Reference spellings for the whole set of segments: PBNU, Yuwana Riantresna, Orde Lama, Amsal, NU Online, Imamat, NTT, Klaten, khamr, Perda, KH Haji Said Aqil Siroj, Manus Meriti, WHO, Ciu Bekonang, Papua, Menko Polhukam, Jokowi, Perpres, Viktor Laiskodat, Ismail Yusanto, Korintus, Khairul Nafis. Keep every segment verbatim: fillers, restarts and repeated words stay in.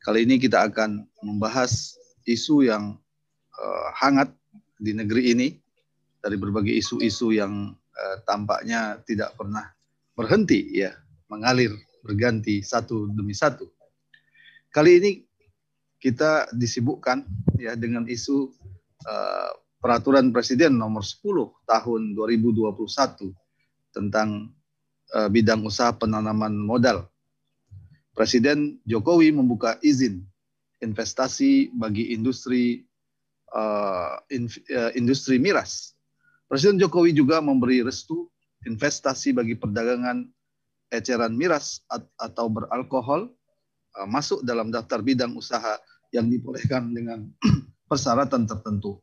Kali ini kita akan membahas isu yang uh, hangat di negeri ini, dari berbagai isu-isu yang uh, tampaknya tidak pernah berhenti, ya, mengalir, berganti satu demi satu. Kali ini kita disibukkan ya dengan isu uh, peraturan Presiden nomor sepuluh tahun dua ribu dua puluh satu tentang uh, bidang usaha penanaman modal. Presiden Jokowi membuka izin investasi bagi industri uh, in, uh, industri miras. Presiden Jokowi juga memberi restu investasi bagi perdagangan eceran miras atau beralkohol uh, masuk dalam daftar bidang usaha yang dibolehkan dengan persyaratan tertentu.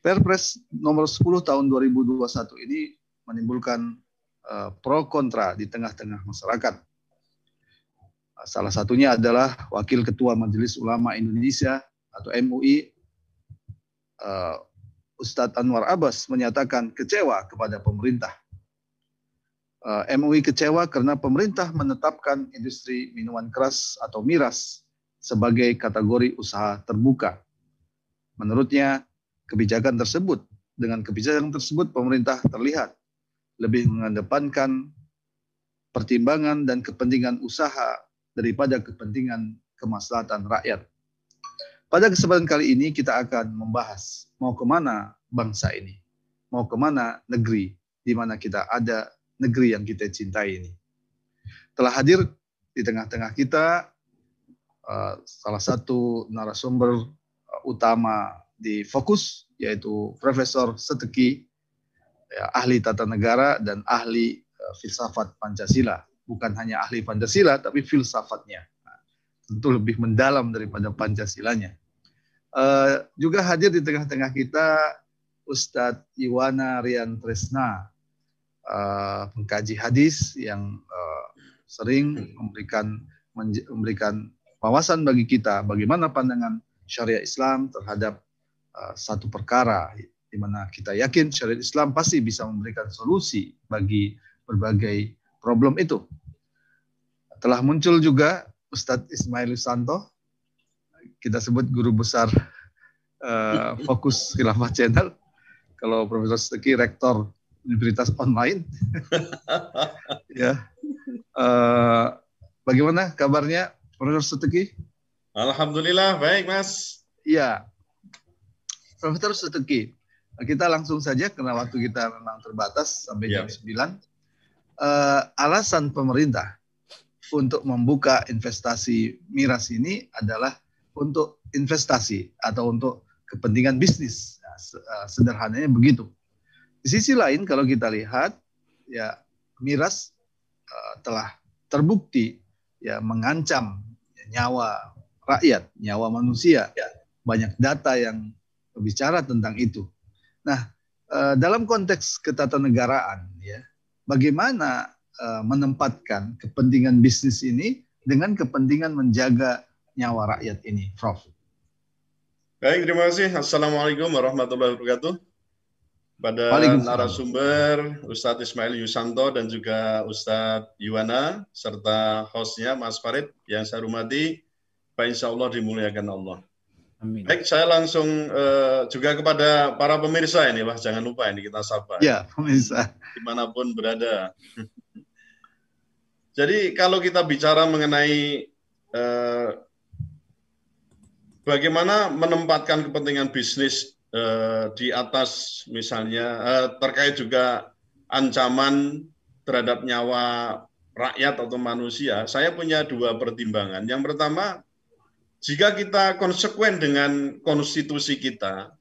Perpres nomor sepuluh tahun dua ribu dua puluh satu ini menimbulkan uh, pro kontra di tengah-tengah masyarakat. Salah satunya adalah Wakil Ketua Majelis Ulama Indonesia atau M U I, uh, Ustadz Anwar Abbas menyatakan kecewa kepada pemerintah. Uh, M U I kecewa karena pemerintah menetapkan industri minuman keras atau miras sebagai kategori usaha terbuka. Menurutnya, kebijakan tersebut, dengan kebijakan tersebut pemerintah terlihat lebih mengedepankan pertimbangan dan kepentingan usaha daripada kepentingan kemaslahatan rakyat. Pada kesempatan kali ini kita akan membahas mau kemana bangsa ini, mau kemana negeri di mana kita ada, negeri yang kita cintai ini. Telah hadir di tengah-tengah kita uh, salah satu narasumber utama di Fokus, yaitu Profesor Seteki, ya, ahli tata negara dan ahli uh, filsafat Pancasila. Bukan hanya ahli Pancasila, tapi filsafatnya. Nah, tentu lebih mendalam daripada Pancasilanya. Uh, juga hadir di tengah-tengah kita Ustadz Yuwana Riantresna, uh, pengkaji hadis yang uh, sering memberikan, memberikan wawasan bagi kita bagaimana pandangan syariat Islam terhadap uh, satu perkara, di mana kita yakin syariat Islam pasti bisa memberikan solusi bagi berbagai problem itu. Telah muncul juga Ustadz Ismail Yusanto, kita sebut guru besar uh, Fokus Khilafah Channel, kalau Profesor Seteki rektor Universitas Online. Ya. Uh, bagaimana kabarnya Profesor Seteki? Alhamdulillah baik, Mas. Iya. Profesor Seteki, kita langsung saja karena waktu kita memang terbatas sampai ya, jam sembilan. Uh, alasan pemerintah untuk membuka investasi miras ini adalah untuk investasi atau untuk kepentingan bisnis. Nah, uh, sederhananya begitu. Di sisi lain kalau kita lihat ya miras uh, telah terbukti ya mengancam nyawa rakyat, nyawa manusia. Ya. Banyak data yang berbicara tentang itu. Nah, uh, dalam konteks ketatanegaraan ya, bagaimana uh, menempatkan kepentingan bisnis ini dengan kepentingan menjaga nyawa rakyat ini, Prof? Baik, terima kasih. Assalamualaikum warahmatullahi wabarakatuh. Pada narasumber Ustadz Ismail Yusanto dan juga Ustadz Yuwana, serta hostnya Mas Farid yang saya hormati, Pak Insya Allah dimuliakan Allah. Amin. Baik, saya langsung uh, juga kepada para pemirsa ini lah, jangan lupa ini kita sapa. Ya, pemirsa. Dimanapun berada. Jadi kalau kita bicara mengenai uh, bagaimana menempatkan kepentingan bisnis uh, di atas misalnya uh, terkait juga ancaman terhadap nyawa rakyat atau manusia, saya punya dua pertimbangan. Yang pertama, jika kita konsekuen dengan konstitusi kita,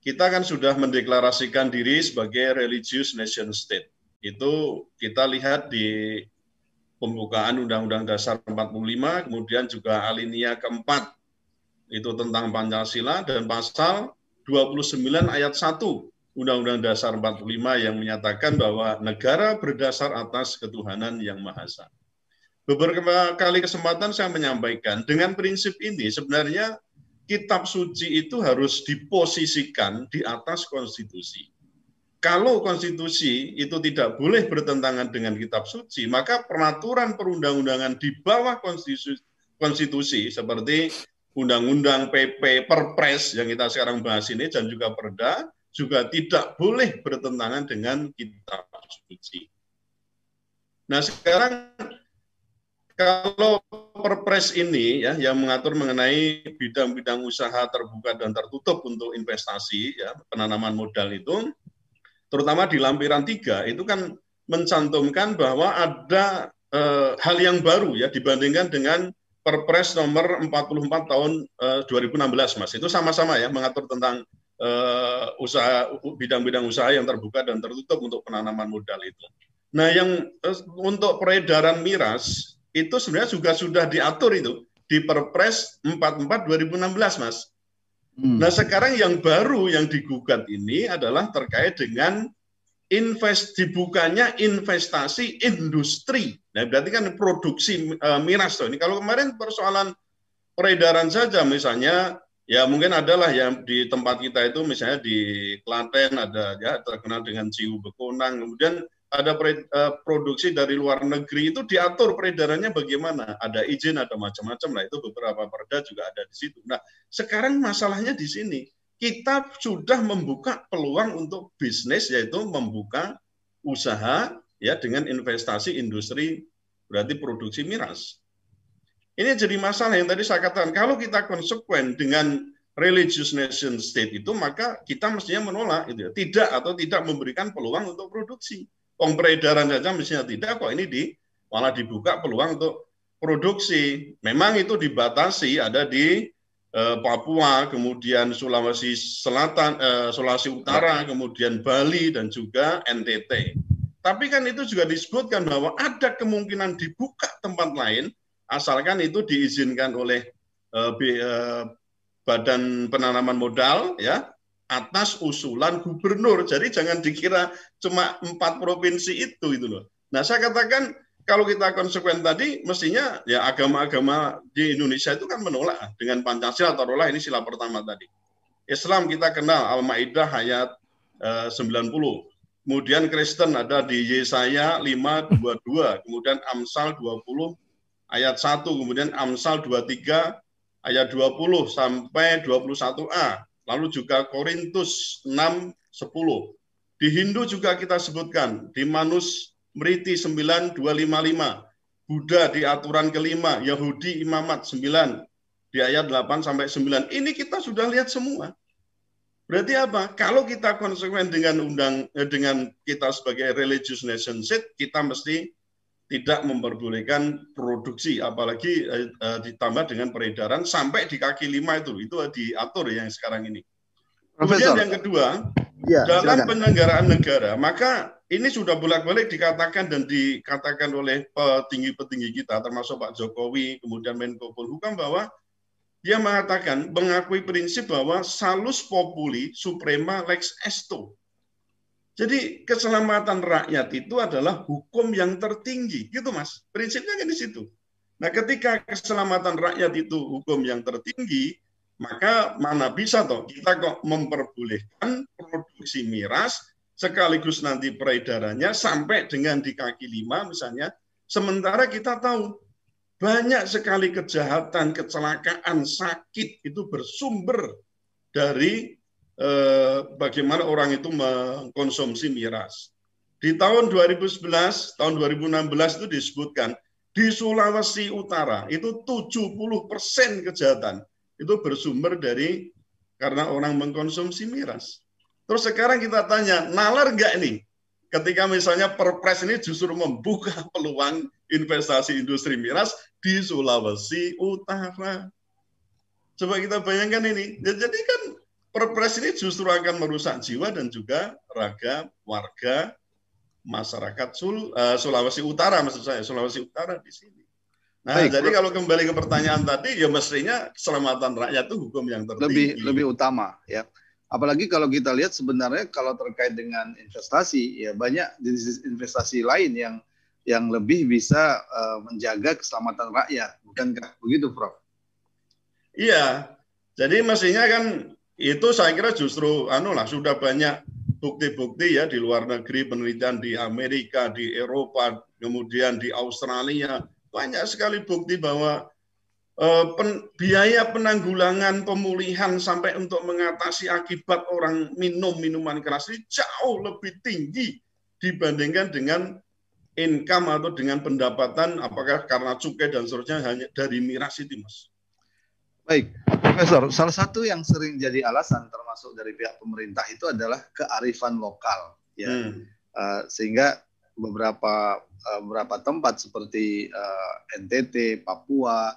kita kan sudah mendeklarasikan diri sebagai religious nation state. Itu kita lihat di pembukaan Undang-Undang Dasar empat puluh lima, kemudian juga alinea keempat, itu tentang Pancasila, dan pasal dua puluh sembilan ayat satu Undang-Undang Dasar empat puluh lima yang menyatakan bahwa negara berdasar atas ketuhanan yang Maha Esa. Beberapa kali kesempatan saya menyampaikan, dengan prinsip ini sebenarnya kitab suci itu harus diposisikan di atas konstitusi. Kalau konstitusi itu tidak boleh bertentangan dengan kitab suci, maka peraturan perundang-undangan di bawah konstitusi, konstitusi seperti Undang-Undang P P, Perpres yang kita sekarang bahas ini, dan juga Perda, juga tidak boleh bertentangan dengan kitab suci. Nah, sekarang kalau Perpres ini ya yang mengatur mengenai bidang-bidang usaha terbuka dan tertutup untuk investasi, ya penanaman modal itu, terutama di lampiran tiga itu kan mencantumkan bahwa ada eh, hal yang baru ya dibandingkan dengan Perpres nomor empat puluh empat tahun eh, dua ribu enam belas, Mas. Itu sama-sama ya mengatur tentang eh, usaha bidang-bidang usaha yang terbuka dan tertutup untuk penanaman modal itu. Nah, yang untuk peredaran miras itu sebenarnya juga sudah diatur itu di Perpres empat puluh empat dua ribu enam belas, Mas. Hmm. Nah, sekarang yang baru yang digugat ini adalah terkait dengan invest dibukanya investasi industri. Nah, berarti kan produksi uh, miras tuh. Ini kalau kemarin persoalan peredaran saja misalnya ya mungkin adalah yang di tempat kita itu misalnya di Klaten ada ya terkenal dengan Ciu Bekonang, kemudian ada produksi dari luar negeri itu diatur peredarannya bagaimana, ada izin, ada macam-macam. Nah, itu beberapa perda juga ada di situ. Nah, sekarang masalahnya di sini, kita sudah membuka peluang untuk bisnis, yaitu membuka usaha ya dengan investasi industri, berarti produksi miras. Ini jadi masalah yang tadi saya katakan, kalau kita konsekuen dengan religious nation state itu, maka kita mestinya menolak itu, tidak atau tidak memberikan peluang untuk produksi. Uang peredaran saja misalnya tidak, kok ini di malah dibuka peluang untuk produksi. Memang itu dibatasi ada di eh, Papua, kemudian Sulawesi Selatan, eh, Sulawesi Utara, kemudian Bali dan juga N T T. Tapi kan itu juga disebutkan bahwa ada kemungkinan dibuka tempat lain asalkan itu diizinkan oleh eh, B, eh, Badan Penanaman Modal ya, atas usulan gubernur. Jadi jangan dikira cuma empat provinsi itu itu loh. Nah, saya katakan kalau kita konsekuen tadi mestinya ya agama-agama di Indonesia itu kan menolak dengan Pancasila, taruhlah ini sila pertama tadi. Islam kita kenal Al-Maidah ayat eh, sembilan puluh. Kemudian Kristen ada di Yesaia lima dua dua, kemudian Amsal dua puluh ayat satu, kemudian Amsal dua puluh tiga ayat dua puluh sampai dua puluh satu A. Lalu juga Korintus enam sepuluh. Di Hindu juga kita sebutkan, di Manus Meriti sembilan dua lima lima. Buddha di aturan kelima, Yahudi Imamat sembilan, di ayat delapan sampai sembilan. Ini kita sudah lihat semua. Berarti apa? Kalau kita konsekuen dengan undang dengan kita sebagai religious nation state, kita mesti tidak memperbolehkan produksi, apalagi eh, eh, ditambah dengan peredaran sampai di kaki lima itu, itu diatur yang sekarang ini. Profesor. Kemudian yang kedua, ya, dalam silakan. Penyelenggaraan negara, maka ini sudah bolak-balik dikatakan dan dikatakan oleh petinggi-petinggi kita, termasuk Pak Jokowi, kemudian Menko Polhukam, bahwa dia mengatakan, mengakui prinsip bahwa salus populi suprema lex esto. Jadi keselamatan rakyat itu adalah hukum yang tertinggi, gitu Mas. Prinsipnya kan di situ. Nah, ketika keselamatan rakyat itu hukum yang tertinggi, maka mana bisa toh kita kok memperbolehkan produksi miras sekaligus nanti peredarannya sampai dengan di kaki lima misalnya. Sementara kita tahu banyak sekali kejahatan, kecelakaan, sakit itu bersumber dari bagaimana orang itu mengkonsumsi miras. Di tahun dua ribu sebelas, tahun dua ribu enam belas itu disebutkan, di Sulawesi Utara itu tujuh puluh persen kejahatan itu bersumber dari karena orang mengkonsumsi miras. Terus sekarang kita tanya, nalar nggak nih? Ketika misalnya Perpres ini justru membuka peluang investasi industri miras di Sulawesi Utara. Coba kita bayangkan ini. Jadi kan Perpres ini justru akan merusak jiwa dan juga raga warga masyarakat Sul, uh, Sulawesi Utara, maksud saya Sulawesi Utara di sini. Nah, baik, jadi kalau kembali ke pertanyaan tadi, ya mestinya keselamatan rakyat itu hukum yang tertinggi. Lebih lebih utama, ya. Apalagi kalau kita lihat sebenarnya kalau terkait dengan investasi, ya banyak jenis investasi lain yang yang lebih bisa uh, menjaga keselamatan rakyat, bukankah begitu, Prof? Iya, jadi mestinya kan. Itu saya kira justru anu lah, sudah banyak bukti-bukti ya di luar negeri, penelitian di Amerika, di Eropa, kemudian di Australia, banyak sekali bukti bahwa pen, biaya penanggulangan pemulihan sampai untuk mengatasi akibat orang minum minuman keras ini jauh lebih tinggi dibandingkan dengan income atau dengan pendapatan apakah karena cukai dan seterusnya hanya dari miras itu, Mas. Baik, Profesor, salah satu yang sering jadi alasan termasuk dari pihak pemerintah itu adalah kearifan lokal, ya. Hmm. Uh, sehingga beberapa uh, beberapa tempat seperti uh, N T T, Papua,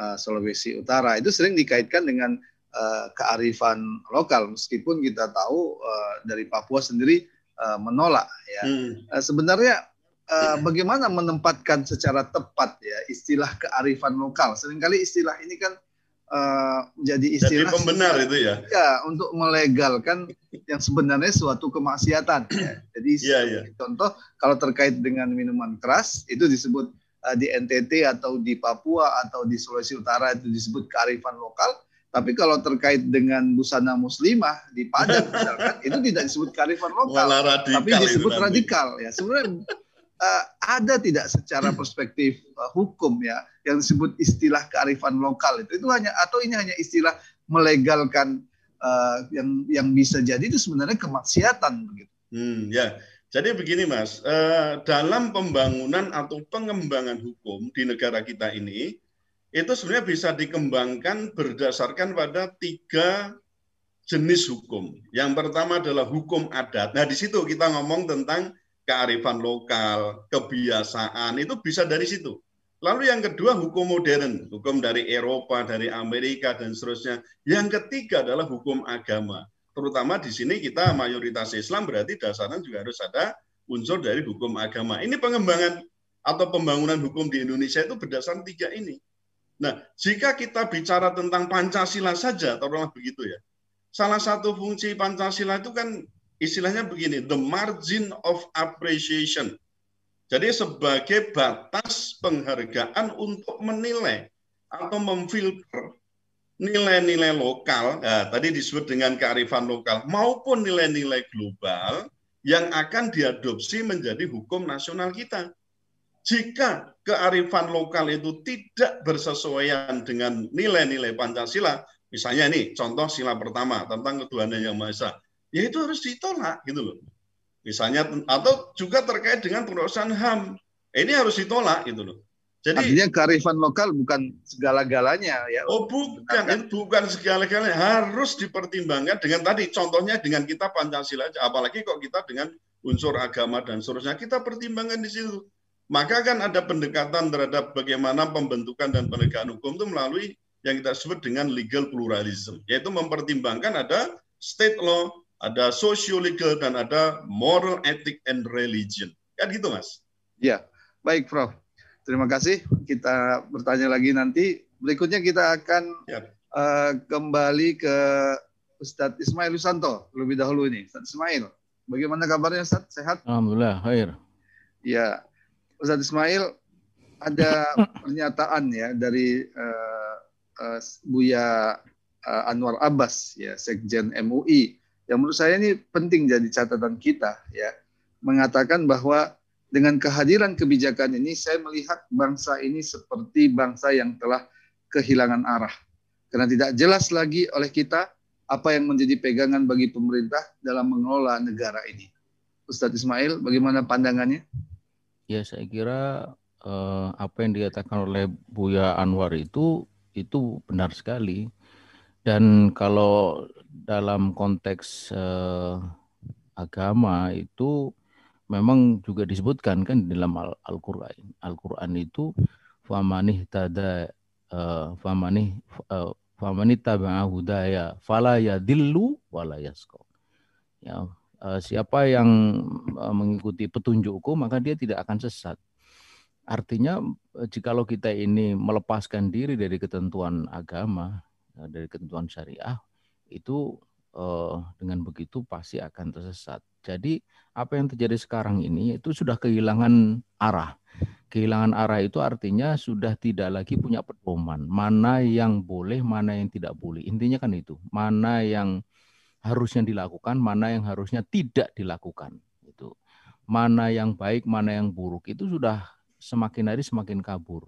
uh, Sulawesi Utara itu sering dikaitkan dengan uh, kearifan lokal, meskipun kita tahu uh, dari Papua sendiri uh, menolak, ya. Hmm. Uh, sebenarnya uh, hmm. bagaimana menempatkan secara tepat ya istilah kearifan lokal? Seringkali istilah ini kan Uh, jadi istilah jadi pembenar itu, ya? Ya, untuk melegalkan yang sebenarnya suatu kemaksiatan. Ya. Jadi yeah, yeah. contoh kalau terkait dengan minuman keras itu disebut uh, di N T T atau di Papua atau di Sulawesi Utara itu disebut kearifan lokal. Tapi kalau terkait dengan busana muslimah di Padang misalkan itu tidak disebut kearifan lokal, tapi disebut radikal. Nanti. Ya sebenarnya Uh, ada tidak secara perspektif uh, hukum ya yang disebut istilah kearifan lokal itu itu hanya atau ini hanya istilah melegalkan uh, yang yang bisa jadi itu sebenarnya kemaksiatan begitu. Hmm, ya, jadi begini Mas, uh, dalam pembangunan atau pengembangan hukum di negara kita ini itu sebenarnya bisa dikembangkan berdasarkan pada tiga jenis hukum. Yang pertama adalah hukum adat. Nah di situ kita ngomong tentang kearifan lokal, kebiasaan, itu bisa dari situ. Lalu yang kedua hukum modern, hukum dari Eropa, dari Amerika, dan seterusnya. Yang ketiga adalah hukum agama. Terutama di sini kita mayoritas Islam, berarti dasarnya juga harus ada unsur dari hukum agama. Ini pengembangan atau pembangunan hukum di Indonesia itu berdasarkan tiga ini. Nah, jika kita bicara tentang Pancasila saja, taruhlah begitu ya. Salah satu fungsi Pancasila itu kan istilahnya begini, the margin of appreciation. Jadi sebagai batas penghargaan untuk menilai atau memfilter nilai-nilai lokal, nah, tadi disebut dengan kearifan lokal, maupun nilai-nilai global yang akan diadopsi menjadi hukum nasional kita. Jika kearifan lokal itu tidak bersesuaian dengan nilai-nilai Pancasila, misalnya nih, contoh sila pertama tentang ketuhanan yang Maha Esa, ya itu harus ditolak gitu loh. Misalnya atau juga terkait dengan perusahaan H A M. Ini harus ditolak gitu loh. Jadi artinya kearifan lokal bukan segala-galanya ya. Oh, bukan, itu bukan segala-galanya, harus dipertimbangkan dengan tadi contohnya dengan kita Pancasila aja, apalagi kok kita dengan unsur agama dan seterusnya kita pertimbangkan di situ. Maka kan ada pendekatan terhadap bagaimana pembentukan dan penegakan hukum itu melalui yang kita sebut dengan legal pluralism, yaitu mempertimbangkan ada state law, ada socio-legal, dan ada moral, ethic, and religion. Kan gitu, Mas? Ya, baik, Prof Terima kasih. Kita bertanya lagi nanti. Berikutnya kita akan ya. uh, kembali ke Ustadz Ismail Yusanto. Lebih dahulu ini. Ustadz Ismail, bagaimana kabarnya, Ustadz? Sehat? Alhamdulillah, khair. Ya, Ustadz Ismail, ada pernyataan ya dari uh, uh, Buya uh, Anwar Abbas, ya, Sekjen M U I, yang menurut saya ini penting jadi catatan kita ya, mengatakan bahwa dengan kehadiran kebijakan ini saya melihat bangsa ini seperti bangsa yang telah kehilangan arah karena tidak jelas lagi oleh kita apa yang menjadi pegangan bagi pemerintah dalam mengelola negara ini. Ustadz Ismail, bagaimana pandangannya? Ya, saya kira eh, apa yang dikatakan oleh Buya Anwar itu itu benar sekali. Dan kalau dalam konteks eh, agama itu memang juga disebutkan kan di dalam Al-Qur'an. Al-Qur'an itu famanih tada eh, famanih eh, famanih tabi'a hudaya fala yadillu wala yasqa. Ya, eh, siapa yang eh, mengikuti petunjukku maka dia tidak akan sesat. Artinya jikalau kita ini melepaskan diri dari ketentuan agama, dari ketentuan syariah, itu eh, dengan begitu pasti akan tersesat. Jadi apa yang terjadi sekarang ini itu sudah kehilangan arah. Kehilangan arah itu artinya sudah tidak lagi punya pedoman. Mana yang boleh, mana yang tidak boleh. Intinya kan itu. Mana yang harusnya dilakukan, mana yang harusnya tidak dilakukan. Itu. Mana yang baik, mana yang buruk. Itu sudah semakin hari semakin kabur.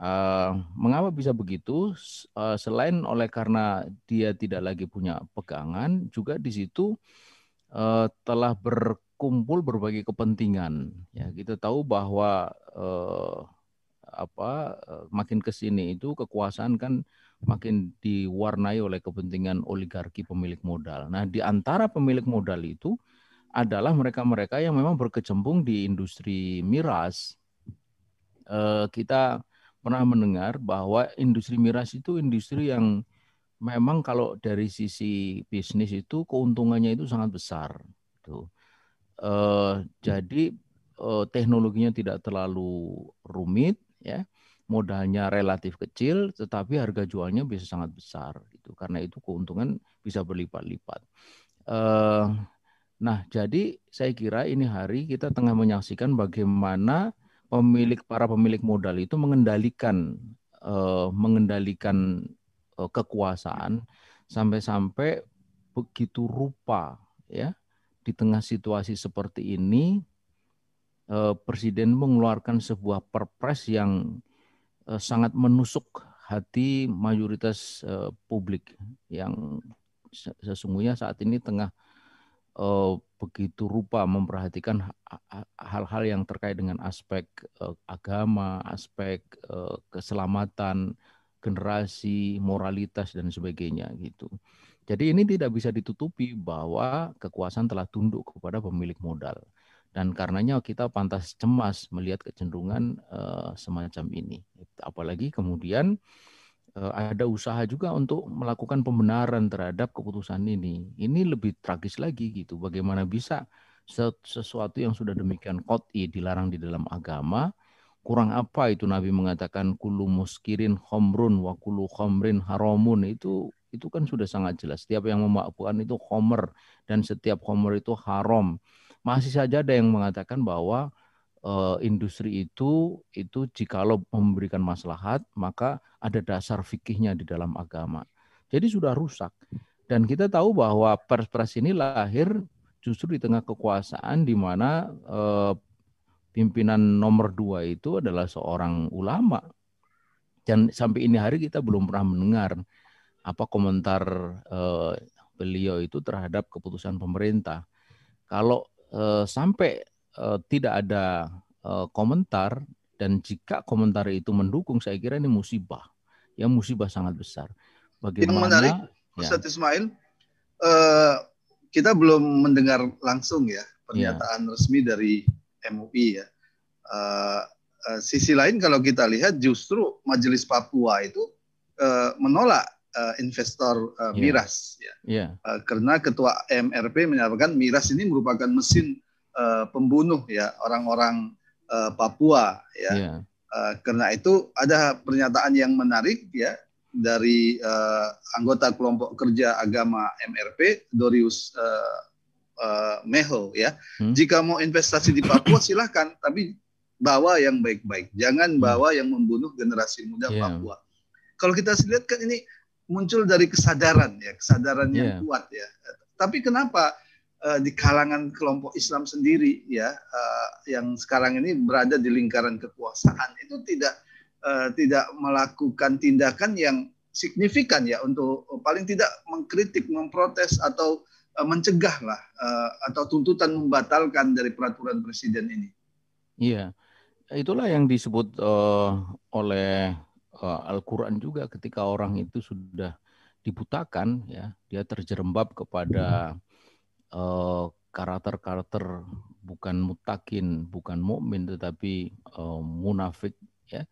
Uh, mengapa bisa begitu? Uh, selain oleh karena dia tidak lagi punya pegangan, juga di situ uh, telah berkumpul berbagai kepentingan. Ya, kita tahu bahwa uh, apa uh, makin ke sini itu kekuasaan kan makin diwarnai oleh kepentingan oligarki pemilik modal. Nah, di antara pemilik modal itu adalah mereka-mereka yang memang berkecimpung di industri miras. Uh, kita pernah mendengar bahwa industri miras itu industri yang memang kalau dari sisi bisnis itu keuntungannya itu sangat besar. Gitu. Eh, jadi eh, teknologinya tidak terlalu rumit, ya, modalnya relatif kecil, tetapi harga jualnya bisa sangat besar. Gitu. Karena itu keuntungan bisa berlipat-lipat. Eh, nah, jadi saya kira ini hari kita tengah menyaksikan bagaimana Pemilik para pemilik modal itu mengendalikan uh, mengendalikan uh, kekuasaan sampai-sampai begitu rupa, ya, di tengah situasi seperti ini uh, Presiden mengeluarkan sebuah Perpres yang uh, sangat menusuk hati mayoritas uh, publik yang sesungguhnya saat ini tengah Uh, begitu rupa memperhatikan hal-hal yang terkait dengan aspek uh, agama, aspek uh, keselamatan, generasi, moralitas dan sebagainya gitu. Jadi ini tidak bisa ditutupi bahwa kekuasaan telah tunduk kepada pemilik modal dan karenanya kita pantas cemas melihat kecenderungan uh, semacam ini. Apalagi kemudian ada usaha juga untuk melakukan pembenaran terhadap keputusan ini. Ini lebih tragis lagi gitu. Bagaimana bisa sesuatu yang sudah demikian qat'i dilarang di dalam agama, kurang apa itu Nabi mengatakan kulu muskirin khomrun wa kulu khomrin haramun, itu itu kan sudah sangat jelas. Setiap yang memabukkan itu khomer dan setiap khomer itu haram. Masih saja ada yang mengatakan bahwa Uh, industri itu itu jikalau memberikan maslahat maka ada dasar fikihnya di dalam agama. Jadi sudah rusak. Dan kita tahu bahwa Perpres ini lahir justru di tengah kekuasaan di mana uh, pimpinan nomor dua itu adalah seorang ulama. Dan sampai ini hari kita belum pernah mendengar apa komentar uh, beliau itu terhadap keputusan pemerintah. Kalau uh, sampai tidak ada komentar dan jika komentar itu mendukung, saya kira ini musibah, ya, musibah sangat besar. Bagaimana? Yang menarik, Ustaz Ismail, eh, kita belum mendengar langsung ya pernyataan ya. resmi dari M U I ya. Eh, eh, sisi lain kalau kita lihat justru Majelis Papua itu eh, menolak eh, investor eh, miras ya, ya. ya. Eh, karena Ketua M R P menyatakan miras ini merupakan mesin Uh, pembunuh ya orang-orang uh, Papua ya. Yeah. Uh, karena itu ada pernyataan yang menarik ya dari uh, anggota kelompok kerja agama M R P Doriyus uh, uh, Meho ya. Hmm? Jika mau investasi di Papua silahkan, tapi bawa yang baik-baik. Jangan bawa yang membunuh generasi muda yeah. Papua. Kalau kita lihat kan ini muncul dari kesadaran ya, kesadaran yeah. yang kuat ya. Tapi kenapa di kalangan kelompok Islam sendiri ya uh, yang sekarang ini berada di lingkaran kekuasaan itu tidak uh, tidak melakukan tindakan yang signifikan ya untuk paling tidak mengkritik, memprotes atau uh, mencegah lah uh, atau tuntutan membatalkan dari peraturan presiden ini. Iya, itulah yang disebut uh, oleh uh, Al-Quran juga ketika orang itu sudah dibutakan ya, dia terjerembab kepada hmm. Uh, karakter-karakter bukan mutakin, bukan mukmin, tetapi uh, munafik, ya.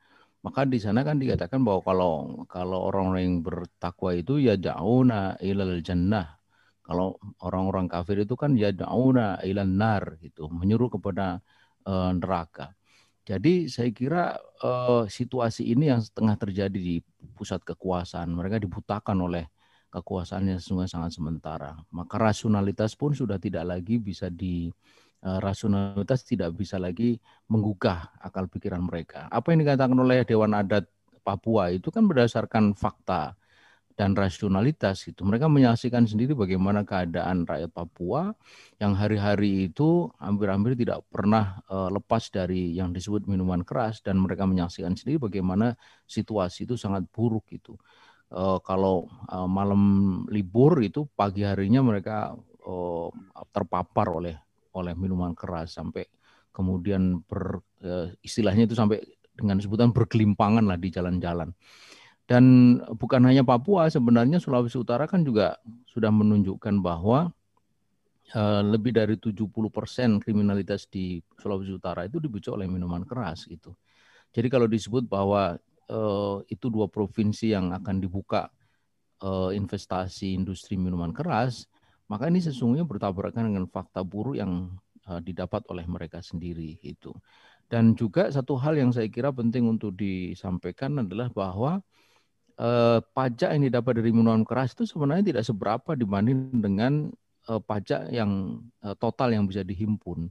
Maka di sana kan dikatakan bahwa kalau kalau orang-orang yang bertakwa itu ya da'una ilal jannah. Kalau orang-orang kafir itu kan ya da'una ilal nar, gitu, menyuruh kepada uh, neraka. Jadi saya kira uh, situasi ini yang tengah terjadi di pusat kekuasaan, mereka dibutakan oleh kekuasaan yang sungguh sangat sementara. Maka rasionalitas pun sudah tidak lagi bisa di uh, rasionalitas tidak bisa lagi menggugah akal pikiran mereka. Apa yang dikatakan oleh Dewan Adat Papua itu kan berdasarkan fakta dan rasionalitas gitu. Mereka menyaksikan sendiri bagaimana keadaan rakyat Papua yang hari-hari itu hampir-hampir tidak pernah uh, lepas dari yang disebut minuman keras, dan mereka menyaksikan sendiri bagaimana situasi itu sangat buruk gitu. Uh, kalau uh, malam libur itu pagi harinya mereka uh, terpapar oleh oleh minuman keras sampai kemudian ber, uh, istilahnya itu sampai dengan sebutan bergelimpangan lah di jalan-jalan. Dan bukan hanya Papua, sebenarnya Sulawesi Utara kan juga sudah menunjukkan bahwa uh, lebih dari tujuh puluh persen kriminalitas di Sulawesi Utara itu dipicu oleh minuman keras gitu. Jadi kalau disebut bahwa uh, itu dua provinsi yang akan dibuka uh, investasi industri minuman keras, maka ini sesungguhnya bertabrakan dengan fakta buruk yang uh, didapat oleh mereka sendiri gitu. Dan juga satu hal yang saya kira penting untuk disampaikan adalah bahwa Eh, pajak yang didapat dari minuman keras itu sebenarnya tidak seberapa dibanding dengan eh, pajak yang eh, total yang bisa dihimpun.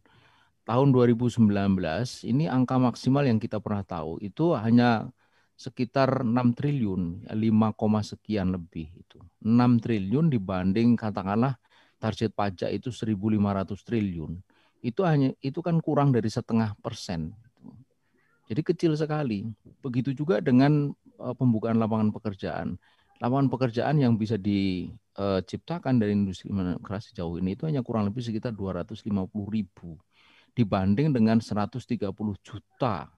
Tahun dua ribu sembilan belas ini angka maksimal yang kita pernah tahu itu hanya sekitar enam triliun, lima, sekian lebih itu. enam triliun dibanding katakanlah target pajak itu seribu lima ratus triliun. Itu hanya itu kan kurang dari setengah persen. Jadi kecil sekali. Begitu juga dengan pembukaan lapangan pekerjaan. Lapangan pekerjaan yang bisa diciptakan dari industri minuman keras sejauh ini itu hanya kurang lebih sekitar dua ratus lima puluh ribu dibanding dengan seratus tiga puluh juta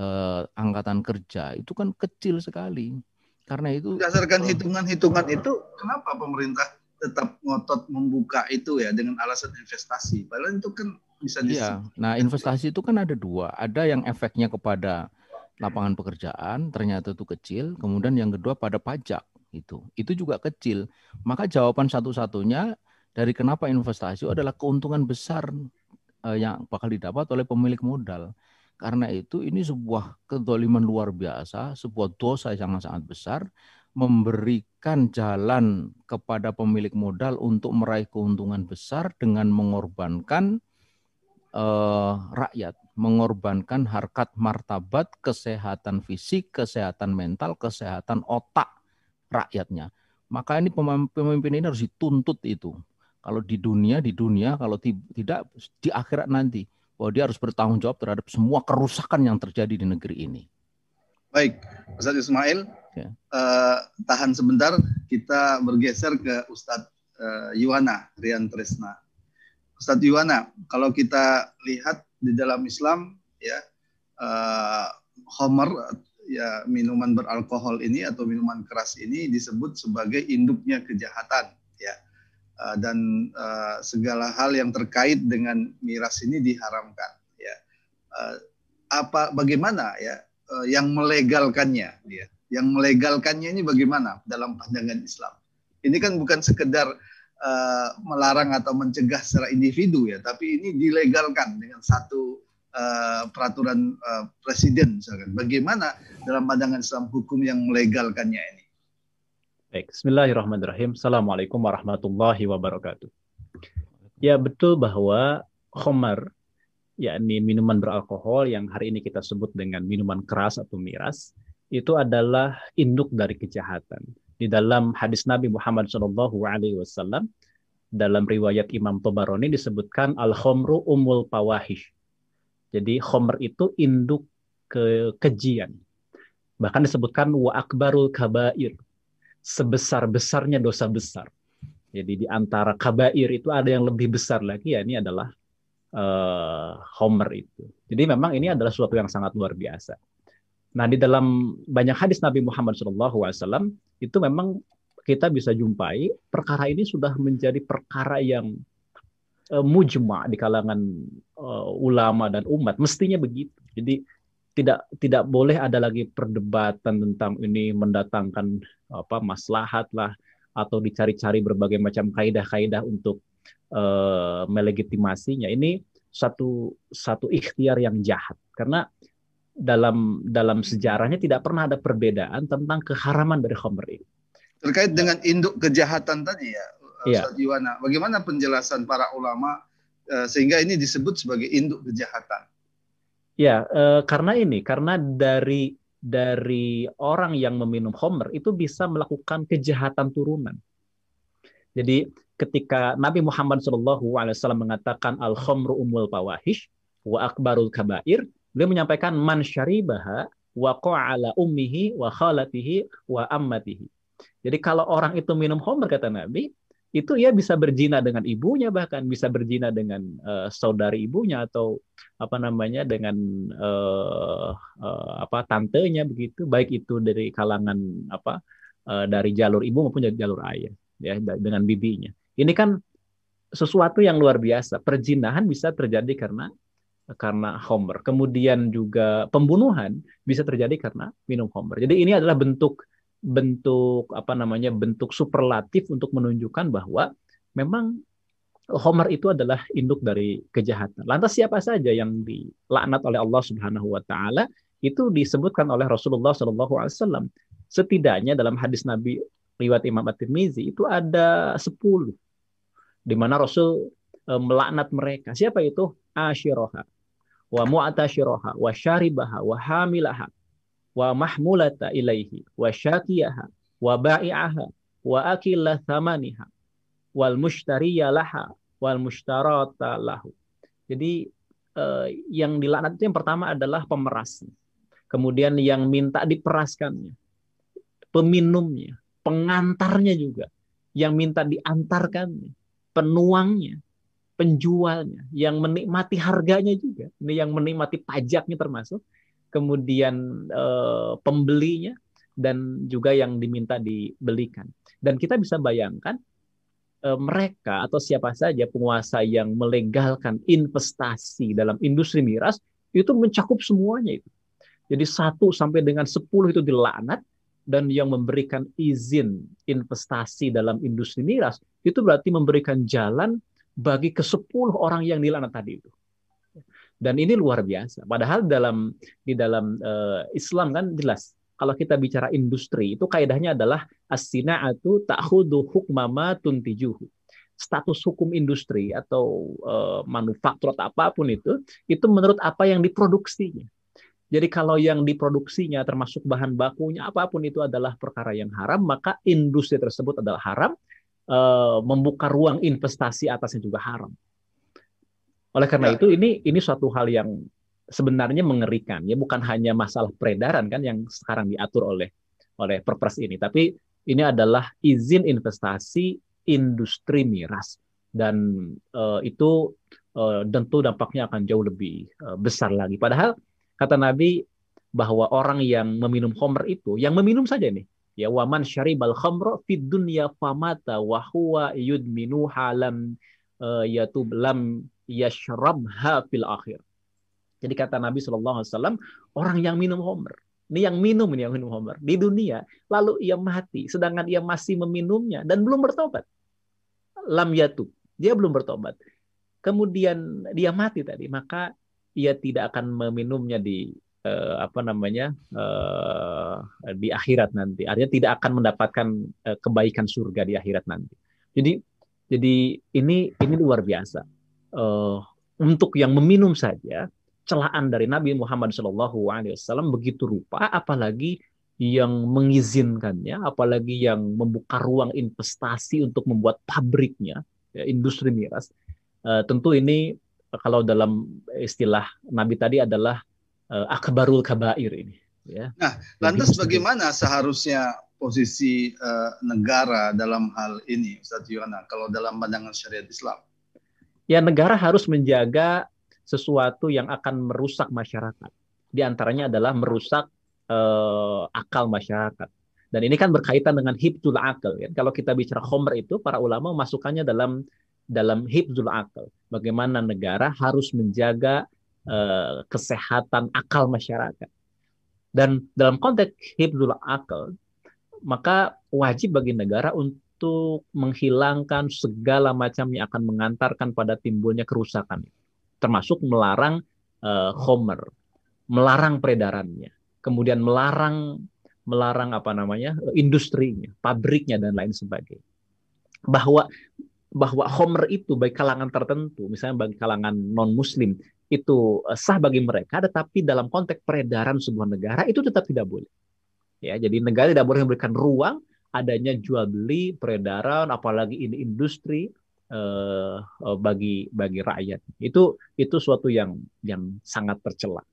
eh, angkatan kerja. Itu kan kecil sekali. Karena itu berdasarkan hitungan-hitungan itu, kenapa pemerintah tetap ngotot membuka itu ya dengan alasan investasi? Padahal itu kan bisa iya. Nah, investasi itu kan ada dua. Ada yang efeknya kepada lapangan pekerjaan ternyata itu kecil, kemudian yang kedua pada pajak itu, itu juga kecil. Maka jawaban satu-satunya dari kenapa investasi adalah keuntungan besar yang bakal didapat oleh pemilik modal. Karena itu ini sebuah kedzaliman luar biasa, sebuah dosa yang sangat besar, memberikan jalan kepada pemilik modal untuk meraih keuntungan besar dengan mengorbankan eh, rakyat. Mengorbankan harkat martabat, kesehatan fisik, kesehatan mental, kesehatan otak rakyatnya. Maka ini pemimpin ini harus dituntut itu. Kalau di dunia, di dunia, kalau tidak di akhirat nanti. Bahwa dia harus bertanggung jawab terhadap semua kerusakan yang terjadi di negeri ini. Baik, Ustadz Ismail, ya. eh, tahan sebentar, kita bergeser ke Ustadz eh, Yuwana Riantresna. Ustadz Yuwana, kalau kita lihat di dalam Islam ya uh, khamar ya minuman beralkohol ini atau minuman keras ini disebut sebagai induknya kejahatan ya uh, dan uh, segala hal yang terkait dengan miras ini diharamkan ya uh, apa bagaimana ya uh, yang melegalkannya ya yang melegalkannya ini bagaimana dalam pandangan Islam? Ini kan bukan sekedar Uh, melarang atau mencegah secara individu ya, tapi ini dilegalkan dengan satu uh, peraturan uh, presiden misalkan. Bagaimana dalam pandangan Islam hukum yang melegalkannya ini? Baik, bismillahirrahmanirrahim. Assalamualaikum warahmatullahi wabarakatuh. Ya betul bahwa khamar, yakni minuman beralkohol yang hari ini kita sebut dengan minuman keras atau miras, itu adalah induk dari kejahatan. Di dalam hadis Nabi Muhammad shallallahu alaihi wasallam, dalam riwayat Imam Tabarani disebutkan al-khomru umul pawahish. Jadi khomr itu induk ke kejian. Bahkan disebutkan wa akbarul kabair, sebesar-besarnya dosa besar. Jadi di antara kabair itu ada yang lebih besar lagi, ya ini adalah uh, khomr itu. Jadi memang ini adalah sesuatu yang sangat luar biasa. Nah, di dalam banyak hadis Nabi Muhammad shallallahu alaihi wasallam itu memang kita bisa jumpai perkara ini sudah menjadi perkara yang uh, mujma di kalangan uh, ulama dan umat. Mestinya begitu. Jadi tidak tidak boleh ada lagi perdebatan tentang ini mendatangkan apa maslahat lah atau dicari-cari berbagai macam kaidah-kaidah untuk uh, melegitimasinya. Ini satu satu ikhtiar yang jahat karena dalam dalam sejarahnya tidak pernah ada perbedaan tentang keharaman dari khamr ini. Terkait dengan induk kejahatan tadi ya, ya. Ustaz Yuwana, bagaimana penjelasan para ulama eh, sehingga ini disebut sebagai induk kejahatan? Ya, eh, karena ini, karena dari dari orang yang meminum khamr itu bisa melakukan kejahatan turunan. Jadi ketika Nabi Muhammad shallallahu alaihi wasallam mengatakan al-khamru umul fawahish wa akbarul kabair, beliau menyampaikan man syaribaha wa qa'ala ummihi wa khalatihi wa ammatihi. Jadi kalau orang itu minum khamr, kata Nabi, itu ia bisa berzina dengan ibunya, bahkan bisa berzina dengan uh, saudari ibunya atau apa namanya dengan uh, uh, apa tantenya begitu, baik itu dari kalangan apa uh, dari jalur ibu maupun dari jalur ayah, ya, dengan bibinya. Ini kan sesuatu yang luar biasa. Perzinahan bisa terjadi karena karena khamr. Kemudian juga pembunuhan bisa terjadi karena minum khamr. Jadi ini adalah bentuk bentuk apa namanya bentuk superlatif untuk menunjukkan bahwa memang khamr itu adalah induk dari kejahatan. Lantas siapa saja yang dilaknat oleh Allah Subhanahu wa taala? Itu disebutkan oleh Rasulullah sallallahu alaihi wasallam. Setidaknya dalam hadis Nabi riwayat Imam At-Tirmizi itu ada sepuluh di mana Rasul melaknat mereka. Siapa itu? Ashiroha wa mu'tashiroha wa syaribaha wa hamilaha wa mahmulata ilaihi wa syakiyaha wa ba'i'aha wa akila thamaniha wal mushtariya laha wal mushtarata lahu. Jadi eh, yang dilaknat itu yang pertama adalah pemerasnya, kemudian yang minta diperaskannya, peminumnya, pengantarnya juga, yang minta diantarkannya, penuangnya, penjualnya, yang menikmati harganya juga, ini yang menikmati pajaknya termasuk, kemudian e, pembelinya, dan juga yang diminta dibelikan. Dan kita bisa bayangkan e, mereka atau siapa saja penguasa yang melegalkan investasi dalam industri miras, itu mencakup semuanya itu. Jadi satu sampai dengan sepuluh itu dilaknat, dan yang memberikan izin investasi dalam industri miras, itu berarti memberikan jalan bagi ke sepuluh orang yang dilaknat tadi itu. Dan ini luar biasa. Padahal dalam di dalam uh, Islam kan jelas, kalau kita bicara industri itu kaidahnya adalah as-sina'atu ta'khudhu hukma ma tuntijuhu. Status hukum industri atau uh, manufaktur atau apapun itu itu menurut apa yang diproduksinya. Jadi kalau yang diproduksinya termasuk bahan bakunya apapun itu adalah perkara yang haram, maka industri tersebut adalah haram, uh, membuka ruang investasi atasnya juga haram. Oleh karena ya. itu ini ini suatu hal yang sebenarnya mengerikan, ya, bukan hanya masalah peredaran kan yang sekarang diatur oleh oleh Perpres ini, tapi ini adalah izin investasi industri miras, dan uh, itu uh, tentu dampaknya akan jauh lebih uh, besar lagi. Padahal kata Nabi bahwa orang yang meminum khamr itu, yang meminum saja nih, ya, waman syaribal khamra fid dunya famata wa huwa yudminu halam uh, yatub lam yashrabha fil akhir. Jadi kata Nabi Shallallahu Alaihi Wasallam, orang yang minum khamr, ini yang minum ini yang minum khamr di dunia, lalu ia mati, sedangkan ia masih meminumnya dan belum bertobat. Lam yatub, dia belum bertobat. Kemudian dia mati tadi, maka ia tidak akan meminumnya di eh, apa namanya eh, di akhirat nanti. Artinya tidak akan mendapatkan eh, kebaikan surga di akhirat nanti. Jadi jadi ini ini luar biasa. Uh, untuk yang meminum saja celaan dari Nabi Muhammad shallallahu alaihi wasallam begitu rupa, apalagi yang mengizinkannya, apalagi yang membuka ruang investasi untuk membuat pabriknya, ya, industri miras. Uh, tentu ini kalau dalam istilah Nabi tadi adalah uh, akbarul kabair ini. Ya. Nah, lantas bagaimana seharusnya posisi uh, negara dalam hal ini, Ustaz Yuwana, kalau dalam pandangan syariat Islam? Ya, negara harus menjaga sesuatu yang akan merusak masyarakat. Di antaranya adalah merusak uh, akal masyarakat. Dan ini kan berkaitan dengan hibzul akal. Ya. Kalau kita bicara khamr itu, para ulama masukannya dalam dalam hibzul akal. Bagaimana negara harus menjaga uh, kesehatan akal masyarakat. Dan dalam konteks hibzul akal, maka wajib bagi negara untuk untuk menghilangkan segala macam yang akan mengantarkan pada timbulnya kerusakan, termasuk melarang uh, khamr, melarang peredarannya, kemudian melarang melarang apa namanya industrinya, pabriknya dan lain sebagainya. Bahwa bahwa khamr itu bagi kalangan tertentu, misalnya bagi kalangan non Muslim, itu sah bagi mereka, tetapi dalam konteks peredaran sebuah negara itu tetap tidak boleh. Ya, jadi negara tidak boleh memberikan ruang adanya jual beli, peredaran, apalagi ini industri eh, bagi bagi rakyat. Itu itu suatu yang yang sangat tercela.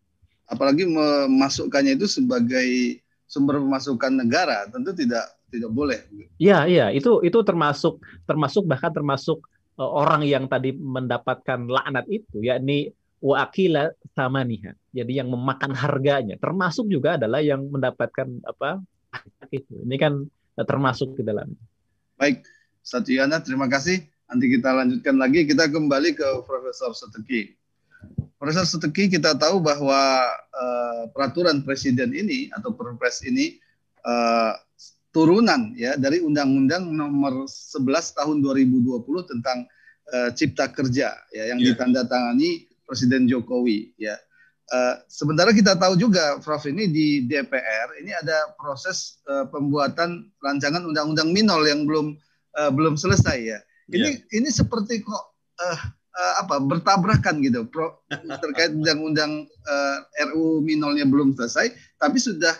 Apalagi memasukkannya itu sebagai sumber pemasukan negara, tentu tidak tidak boleh. Ya, ya, itu itu termasuk termasuk bahkan termasuk orang yang tadi mendapatkan laknat itu, yakni waakila samaniha, jadi yang memakan harganya, termasuk juga adalah yang mendapatkan apa itu. Ini kan termasuk ke dalam. Baik, Ustaz Yuwana, terima kasih. Nanti kita lanjutkan lagi, kita kembali ke Profesor Seteki. Profesor Seteki, kita tahu bahwa uh, peraturan presiden ini atau Perpres ini uh, turunan ya dari Undang-Undang Nomor sebelas Tahun dua ribu dua puluh tentang uh, Cipta Kerja ya, yang yeah. ditandatangani Presiden Jokowi ya. Uh, sementara kita tahu juga, Prof, ini di D P R ini ada proses uh, pembuatan rancangan Undang-Undang Minol yang belum uh, belum selesai ya. Ini yeah. ini seperti kok uh, uh, apa bertabrakan gitu, Prof, terkait Undang-Undang uh, R U Minolnya belum selesai, tapi sudah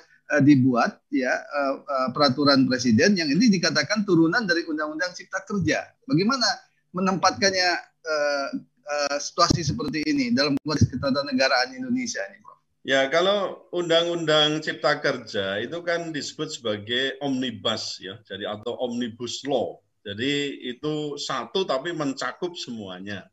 dibuat ya peraturan presiden yang ini dikatakan turunan dari Undang-Undang Cipta Kerja. Bagaimana menempatkannya uh, uh, situasi seperti ini dalam konteks ketatanegaraan Indonesia ini, Prof? Ya, kalau Undang-Undang Cipta Kerja itu kan disebut sebagai omnibus ya, jadi atau omnibus law. Jadi itu satu tapi mencakup semuanya.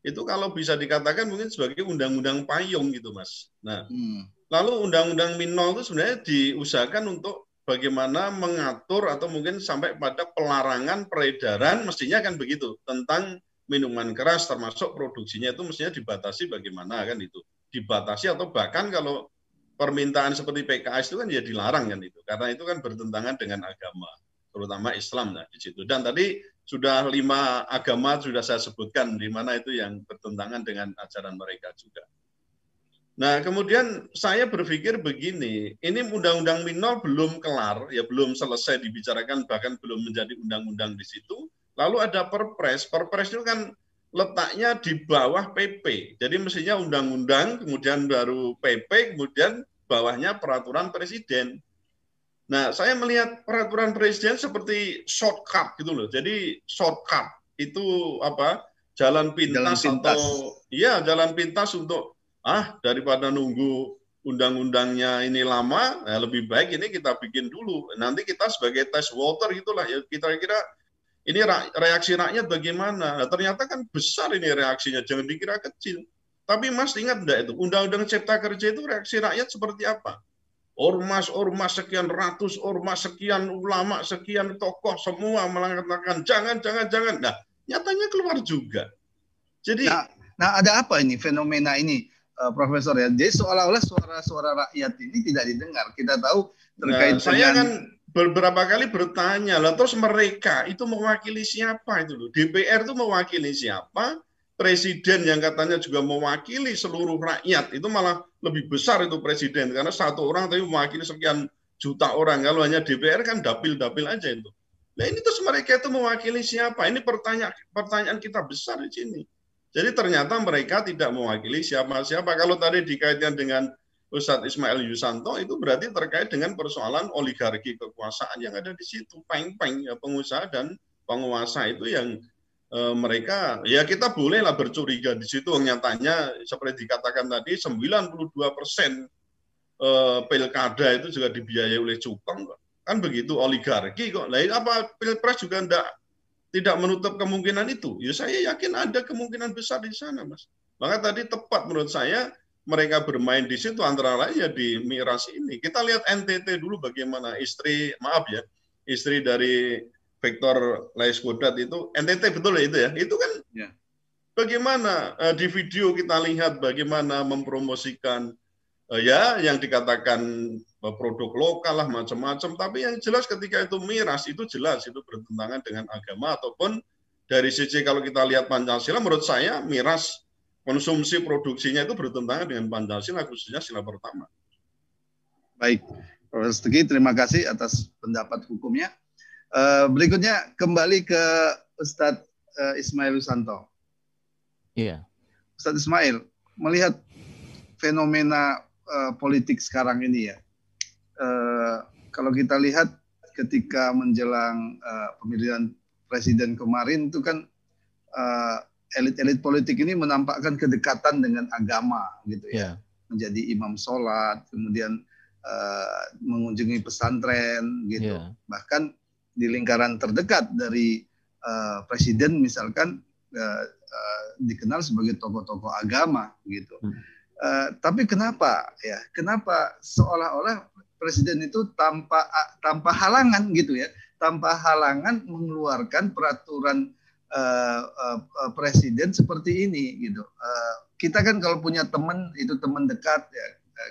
Itu kalau bisa dikatakan mungkin sebagai undang-undang payung gitu, Mas. Nah, hmm. lalu Undang-Undang Minol itu sebenarnya diusahakan untuk bagaimana mengatur atau mungkin sampai pada pelarangan peredaran, mestinya kan begitu, tentang minuman keras termasuk produksinya itu mestinya dibatasi bagaimana kan itu. Dibatasi atau bahkan kalau permintaan seperti P K S itu kan ya dilarang kan itu. Karena itu kan bertentangan dengan agama, terutama Islam lah di situ. Dan tadi sudah lima agama sudah saya sebutkan di mana itu yang bertentangan dengan ajaran mereka juga. Nah, kemudian saya berpikir begini, ini Undang-Undang Minol belum kelar, ya belum selesai dibicarakan, bahkan belum menjadi undang-undang di situ. Lalu ada Perpres, Perpres itu kan letaknya di bawah P P. Jadi mestinya undang-undang, kemudian baru P P, kemudian bawahnya peraturan presiden. Nah, saya melihat peraturan presiden seperti shortcut gitu loh. Jadi shortcut itu apa? Jalan pintas, jalan pintas. atau iya, jalan pintas untuk ah daripada nunggu undang-undangnya ini lama, nah lebih baik ini kita bikin dulu. Nanti kita sebagai test water gitulah ya, kita kira ini reaksi rakyat bagaimana. Nah, ternyata kan besar ini reaksinya, jangan dikira kecil. Tapi Mas ingat enggak itu Undang-Undang Cipta Kerja itu reaksi rakyat seperti apa? Ormas-ormas sekian ratus, ormas sekian ulama, sekian tokoh semua mengatakan jangan, jangan, jangan. Nah, nyatanya keluar juga. Jadi nah, nah ada apa ini fenomena ini? Profesor ya, jadi seolah-olah suara-suara rakyat ini tidak didengar. Kita tahu terkait nah, saya dengan... kan beberapa kali bertanya, lah terus mereka itu mewakili siapa itu loh? D P R itu mewakili siapa? Presiden yang katanya juga mewakili seluruh rakyat, itu malah lebih besar itu presiden, karena satu orang tapi mewakili sekian juta orang. Kalau hanya D P R kan dapil-dapil aja itu. Nah ini terus mereka itu mewakili siapa? Ini pertanyaan pertanyaan kita besar di sini. Jadi ternyata mereka tidak mewakili siapa-siapa. Kalau tadi dikaitkan dengan Ustadz Ismail Yusanto, itu berarti terkait dengan persoalan oligarki kekuasaan yang ada di situ. Peng-peng, ya, pengusaha dan penguasa itu yang e, mereka, ya kita bolehlah bercuriga di situ. Nyatanya, seperti dikatakan tadi, sembilan puluh dua persen e, pilkada itu juga dibiayai oleh cupang. Kan begitu oligarki kok. Lain apa pilpres juga enggak? Tidak menutup kemungkinan itu. Ya saya yakin ada kemungkinan besar di sana, Mas. Maka tadi tepat menurut saya mereka bermain di situ, antara lain ya di miras ini. Kita lihat N T T dulu bagaimana istri, maaf ya, istri dari Viktor Laiskodat itu, N T T betul ya itu ya. Itu kan ya. Bagaimana di video kita lihat bagaimana mempromosikan ya yang dikatakan produk lokal lah macam-macam, tapi yang jelas ketika itu miras itu jelas itu bertentangan dengan agama ataupun dari sisi kalau kita lihat Pancasila, menurut saya miras konsumsi produksinya itu bertentangan dengan Pancasila khususnya sila pertama. Baik, Profesor Seteki, terima kasih atas pendapat hukumnya. Berikutnya kembali ke Ustadz Ismail Yusanto. Iya. Ustadz Ismail, melihat fenomena uh, politik sekarang ini ya. Uh, kalau kita lihat ketika menjelang uh, pemilihan presiden kemarin itu kan elit-elit uh, politik ini menampakkan kedekatan dengan agama gitu ya. Yeah. Menjadi imam sholat, kemudian uh, mengunjungi pesantren gitu. Yeah. Bahkan di lingkaran terdekat dari uh, presiden misalkan uh, uh, dikenal sebagai tokoh-tokoh agama gitu. Hmm. Uh, tapi kenapa ya? Kenapa seolah-olah presiden itu tanpa tanpa halangan gitu ya, tanpa halangan mengeluarkan peraturan uh, uh, presiden seperti ini gitu. Uh, kita kan kalau punya teman itu teman dekat ya,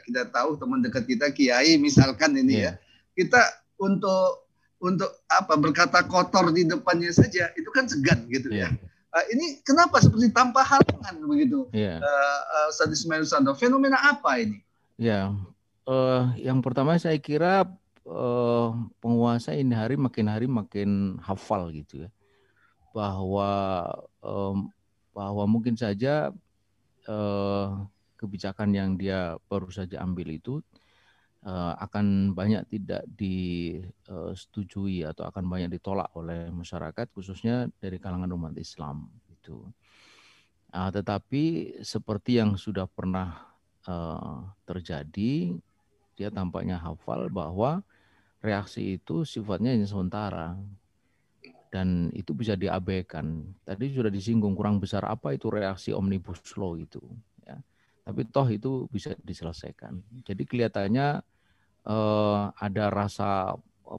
kita tahu teman dekat kita kiai misalkan ini yeah. ya, kita untuk untuk apa berkata kotor di depannya saja itu kan segan gitu yeah. ya. Uh, ini kenapa seperti tanpa halangan begitu? Yeah. Uh, uh, Ustaz Ismail Yusanto, fenomena apa ini? Ya. Yeah. Uh, yang pertama saya kira uh, penguasa ini hari makin hari makin hafal gitu ya, bahwa um, bahwa mungkin saja uh, kebijakan yang dia baru saja ambil itu uh, akan banyak tidak disetujui atau akan banyak ditolak oleh masyarakat khususnya dari kalangan umat Islam gitu. Uh, tetapi seperti yang sudah pernah uh, terjadi, dia tampaknya hafal bahwa reaksi itu sifatnya hanya sementara dan itu bisa diabaikan. Tadi sudah disinggung kurang besar apa itu reaksi omnibus law itu, ya. Tapi toh itu bisa diselesaikan. Jadi kelihatannya eh, ada rasa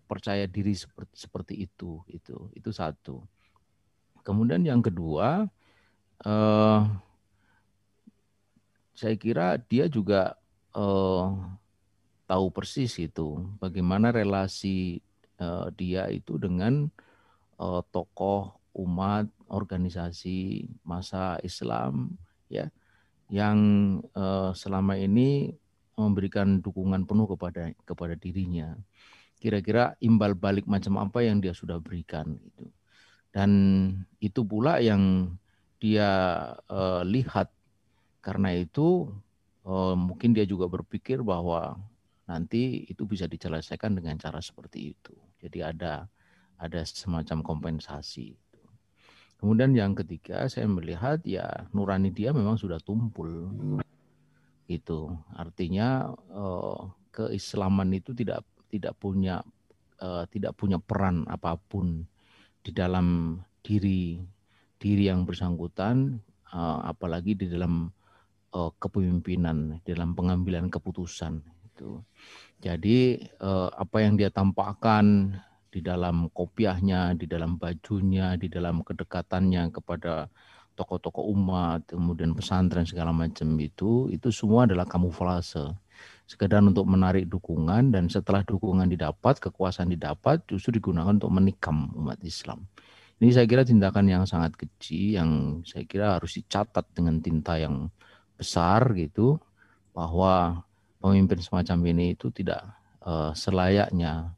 percaya diri seperti, seperti itu, itu, itu satu. Kemudian yang kedua, eh, saya kira dia juga eh, tahu persis itu bagaimana relasi uh, dia itu dengan uh, tokoh umat, organisasi masa Islam ya yang uh, selama ini memberikan dukungan penuh kepada kepada dirinya. Kira-kira imbal balik macam apa yang dia sudah berikan itu. Dan itu pula yang dia uh, lihat. Karena itu uh, mungkin dia juga berpikir bahwa nanti itu bisa diselesaikan dengan cara seperti itu. Jadi ada ada semacam kompensasi. Kemudian yang ketiga saya melihat ya nurani dia memang sudah tumpul. Itu artinya eh, keislaman itu tidak tidak punya eh, tidak punya peran apapun di dalam diri diri yang bersangkutan, eh, apalagi di dalam eh, kepemimpinan, di dalam pengambilan keputusan. Jadi eh, apa yang dia tampakkan di dalam kopiahnya, di dalam bajunya, di dalam kedekatannya kepada tokoh-tokoh umat, kemudian pesantren segala macam itu, itu semua adalah kamuflase. Sekedar untuk menarik dukungan dan setelah dukungan didapat, kekuasaan didapat justru digunakan untuk menikam umat Islam. Ini saya kira tindakan yang sangat keji, yang saya kira harus dicatat dengan tinta yang besar gitu, bahwa pemimpin semacam ini itu tidak uh, selayaknya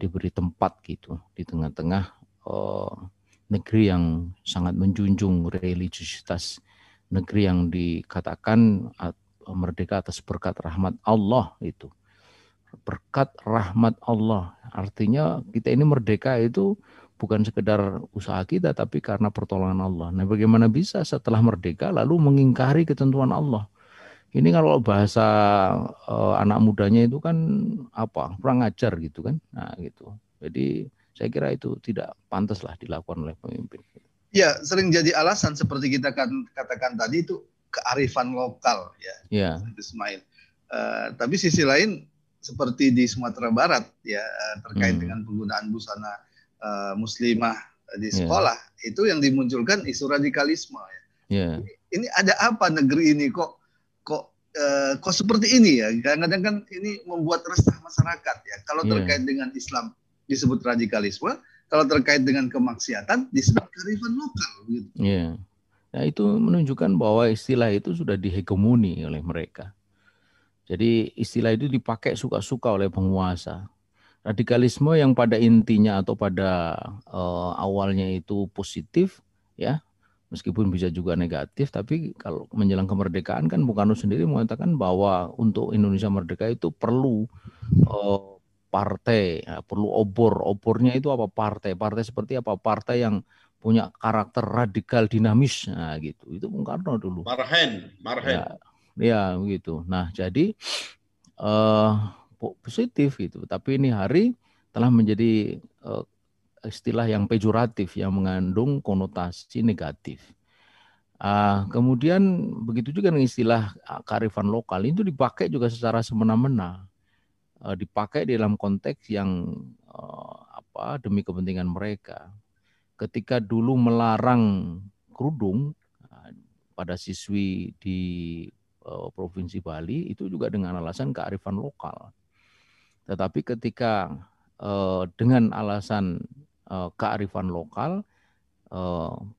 diberi tempat gitu di tengah-tengah uh, negeri yang sangat menjunjung religiusitas, negeri yang dikatakan uh, merdeka atas berkat rahmat Allah itu. Berkat rahmat Allah artinya kita ini merdeka itu bukan sekedar usaha kita tapi karena pertolongan Allah. Nah, bagaimana bisa setelah merdeka lalu mengingkari ketentuan Allah? Ini kalau bahasa uh, anak mudanya itu kan apa kurang ajar gitu kan, nah gitu. Jadi saya kira itu tidak pantaslah dilakukan oleh pemimpin. Ya sering jadi alasan seperti kita kan, katakan tadi itu kearifan lokal ya, ya. Ismail. Uh, tapi sisi lain seperti di Sumatera Barat ya terkait hmm. dengan penggunaan busana uh, muslimah di sekolah ya. Itu yang dimunculkan isu radikalisme. Ya. Ya. Ini, ini ada apa negeri ini kok? Kok, eh, kok seperti ini ya, kadang-kadang kan ini membuat resah masyarakat ya. Kalau yeah. terkait dengan Islam disebut radikalisme, kalau terkait dengan kemaksiatan disebut kearifan lokal gitu. Yeah. Nah itu menunjukkan bahwa istilah itu sudah dihegemoni oleh mereka. Jadi istilah itu dipakai suka-suka oleh penguasa. Radikalisme yang pada intinya atau pada eh, awalnya itu positif ya, Meskipun bisa juga negatif, tapi kalau menjelang kemerdekaan kan Bung Karno sendiri mengatakan bahwa untuk Indonesia merdeka itu perlu uh, partai, ya, perlu obor. Obornya itu apa? Partai. Partai seperti apa? Partai yang punya karakter radikal dinamis. Nah, gitu. Itu Bung Karno dulu. Marhen, marhen. Ya, ya gitu. Nah, jadi uh, positif gitu. Tapi ini hari telah menjadi uh, istilah yang pejoratif yang mengandung konotasi negatif. Uh, kemudian begitu juga dengan istilah kearifan lokal itu dipakai juga secara semena-mena, uh, dipakai dalam konteks yang uh, apa demi kepentingan mereka. Ketika dulu melarang kerudung uh, pada siswi di uh, Provinsi Bali itu juga dengan alasan kearifan lokal. Tetapi ketika uh, dengan alasan kearifan lokal,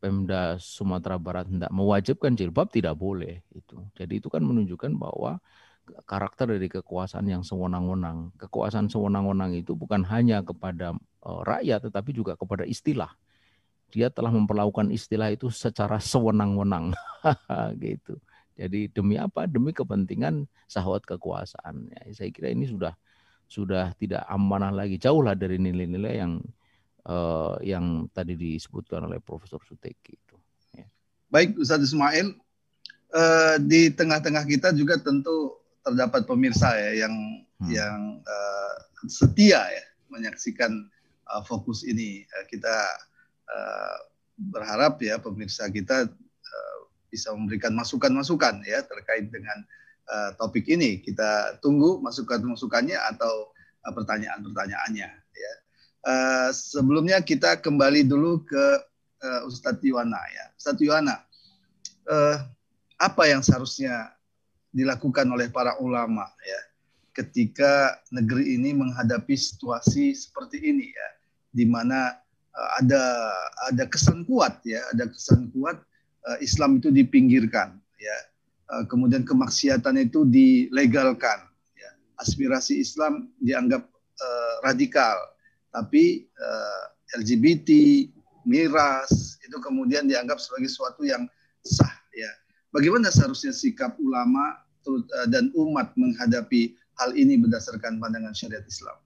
Pemda Sumatera Barat hendak mewajibkan jilbab, tidak boleh itu. Jadi itu kan menunjukkan bahwa karakter dari kekuasaan yang sewenang-wenang. Kekuasaan sewenang-wenang itu bukan hanya kepada rakyat, tetapi juga kepada istilah. Dia telah memperlakukan istilah itu secara sewenang-wenang, gitu. Jadi demi apa? Demi kepentingan syahwat kekuasaan. Saya kira ini sudah sudah tidak amanah lagi. Jauhlah dari nilai-nilai yang Uh, yang tadi disebutkan oleh Profesor Seteki itu. Ya. Baik, Ustaz Ismail, uh, di tengah-tengah kita juga tentu terdapat pemirsa ya yang hmm. yang uh, setia ya menyaksikan uh, fokus ini. Uh, kita uh, berharap ya pemirsa kita uh, bisa memberikan masukan-masukan ya terkait dengan uh, topik ini. Kita tunggu masukan-masukannya atau uh, pertanyaan-pertanyaannya ya. Uh, sebelumnya kita kembali dulu ke uh, Ustadz Yuwana ya. Ustadz Yuwana, uh, apa yang seharusnya dilakukan oleh para ulama ya ketika negeri ini menghadapi situasi seperti ini ya, di mana uh, ada ada kesan kuat ya, ada kesan kuat uh, Islam itu dipinggirkan ya, uh, kemudian kemaksiatan itu dilegalkan, ya. Aspirasi Islam dianggap uh, radikal. Tapi eh, L G B T, miras itu kemudian dianggap sebagai suatu yang sah ya. Bagaimana seharusnya sikap ulama dan umat menghadapi hal ini berdasarkan pandangan syariat Islam?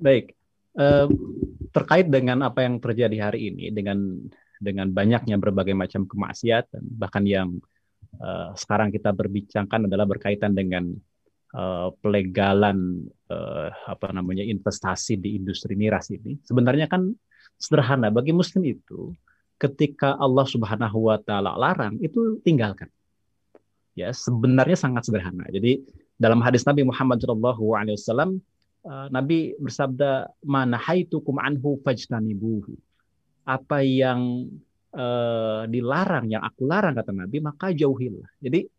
Baik, eh, terkait dengan apa yang terjadi hari ini dengan dengan banyaknya berbagai macam kemaksiatan, bahkan yang eh, sekarang kita berbincangkan adalah berkaitan dengan Uh, pelegalan uh, apa namanya investasi di industri miras ini. Sebenarnya kan sederhana bagi muslim itu ketika Allah Subhanahu wa taala larang itu tinggalkan. Ya, sebenarnya sangat sederhana. Jadi dalam hadis Nabi Muhammad sallallahu alaihi wasallam uh, Nabi bersabda manahaitukum anhu fajtanibuhu. Apa yang uh, dilarang yang aku larang kata Nabi maka jauhilah. Jadi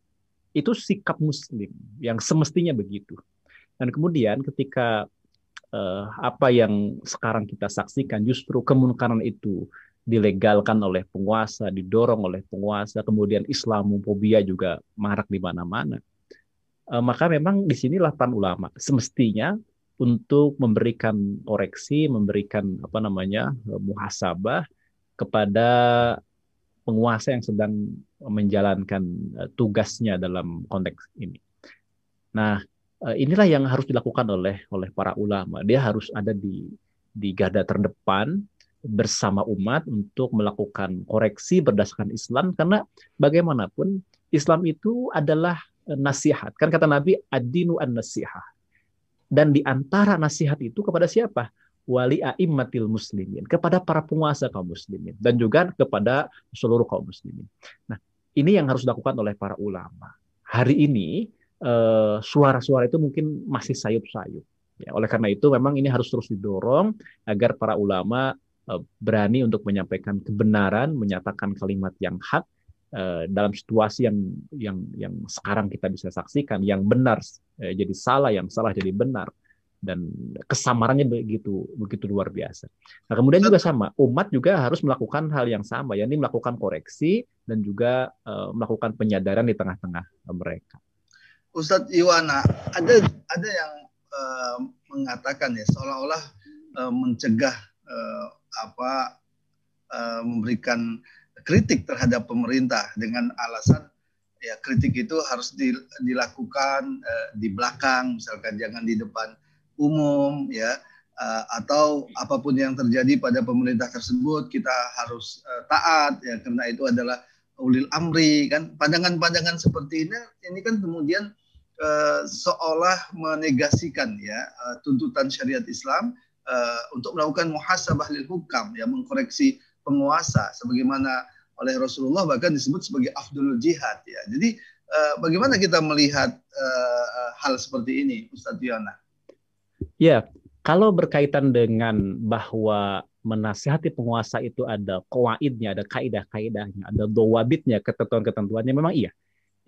itu sikap muslim yang semestinya begitu. Dan kemudian ketika eh, apa yang sekarang kita saksikan justru kemunkaran itu dilegalkan oleh penguasa, didorong oleh penguasa, kemudian Islamofobia juga marak di mana-mana. Eh, maka memang di sinilah peran ulama semestinya untuk memberikan koreksi, memberikan apa namanya muhasabah kepada penguasa yang sedang menjalankan tugasnya dalam konteks ini. Nah, inilah yang harus dilakukan oleh oleh para ulama. Dia harus ada di di garda terdepan bersama umat untuk melakukan koreksi berdasarkan Islam, karena bagaimanapun Islam itu adalah nasihat. Kan kata Nabi ad-dinu an-nasihah. Dan di antara nasihat itu kepada siapa? Wali a'immatil muslimin, kepada para penguasa kaum muslimin dan juga kepada seluruh kaum muslimin. Nah, ini yang harus dilakukan oleh para ulama. Hari ini eh, suara-suara itu mungkin masih sayup-sayup. Ya, oleh karena itu memang ini harus terus didorong agar para ulama eh, berani untuk menyampaikan kebenaran, menyatakan kalimat yang hak eh, dalam situasi yang yang yang sekarang kita bisa saksikan, yang benar eh, jadi salah, yang salah jadi benar. Dan kesamarannya begitu begitu luar biasa. Nah, kemudian juga sama, umat juga harus melakukan hal yang sama, yakni melakukan koreksi dan juga uh, melakukan penyadaran di tengah-tengah mereka. Ustadz Yuwana, ada ada yang uh, mengatakan ya seolah-olah uh, mencegah uh, apa uh, memberikan kritik terhadap pemerintah dengan alasan ya kritik itu harus dilakukan eh, di belakang, misalkan jangan di depan umum ya, eh, atau apapun yang terjadi pada pemerintah tersebut kita harus eh, taat ya karena itu adalah ulil amri kan. Pandangan-pandangan seperti ini ini kan kemudian eh, seolah menegasikan ya eh, tuntutan syariat Islam eh, untuk melakukan muhasabah lil hukam ya, mengkoreksi penguasa sebagaimana oleh Rasulullah bahkan disebut sebagai afdul jihad ya. Jadi eh, bagaimana kita melihat eh, hal seperti ini, Ustadz Yuwana? Ya, kalau berkaitan dengan bahwa menasihati penguasa itu ada qawaidnya, ada kaidah-kaidahnya, ada dawabitnya, ketentuan-ketentuannya, memang iya.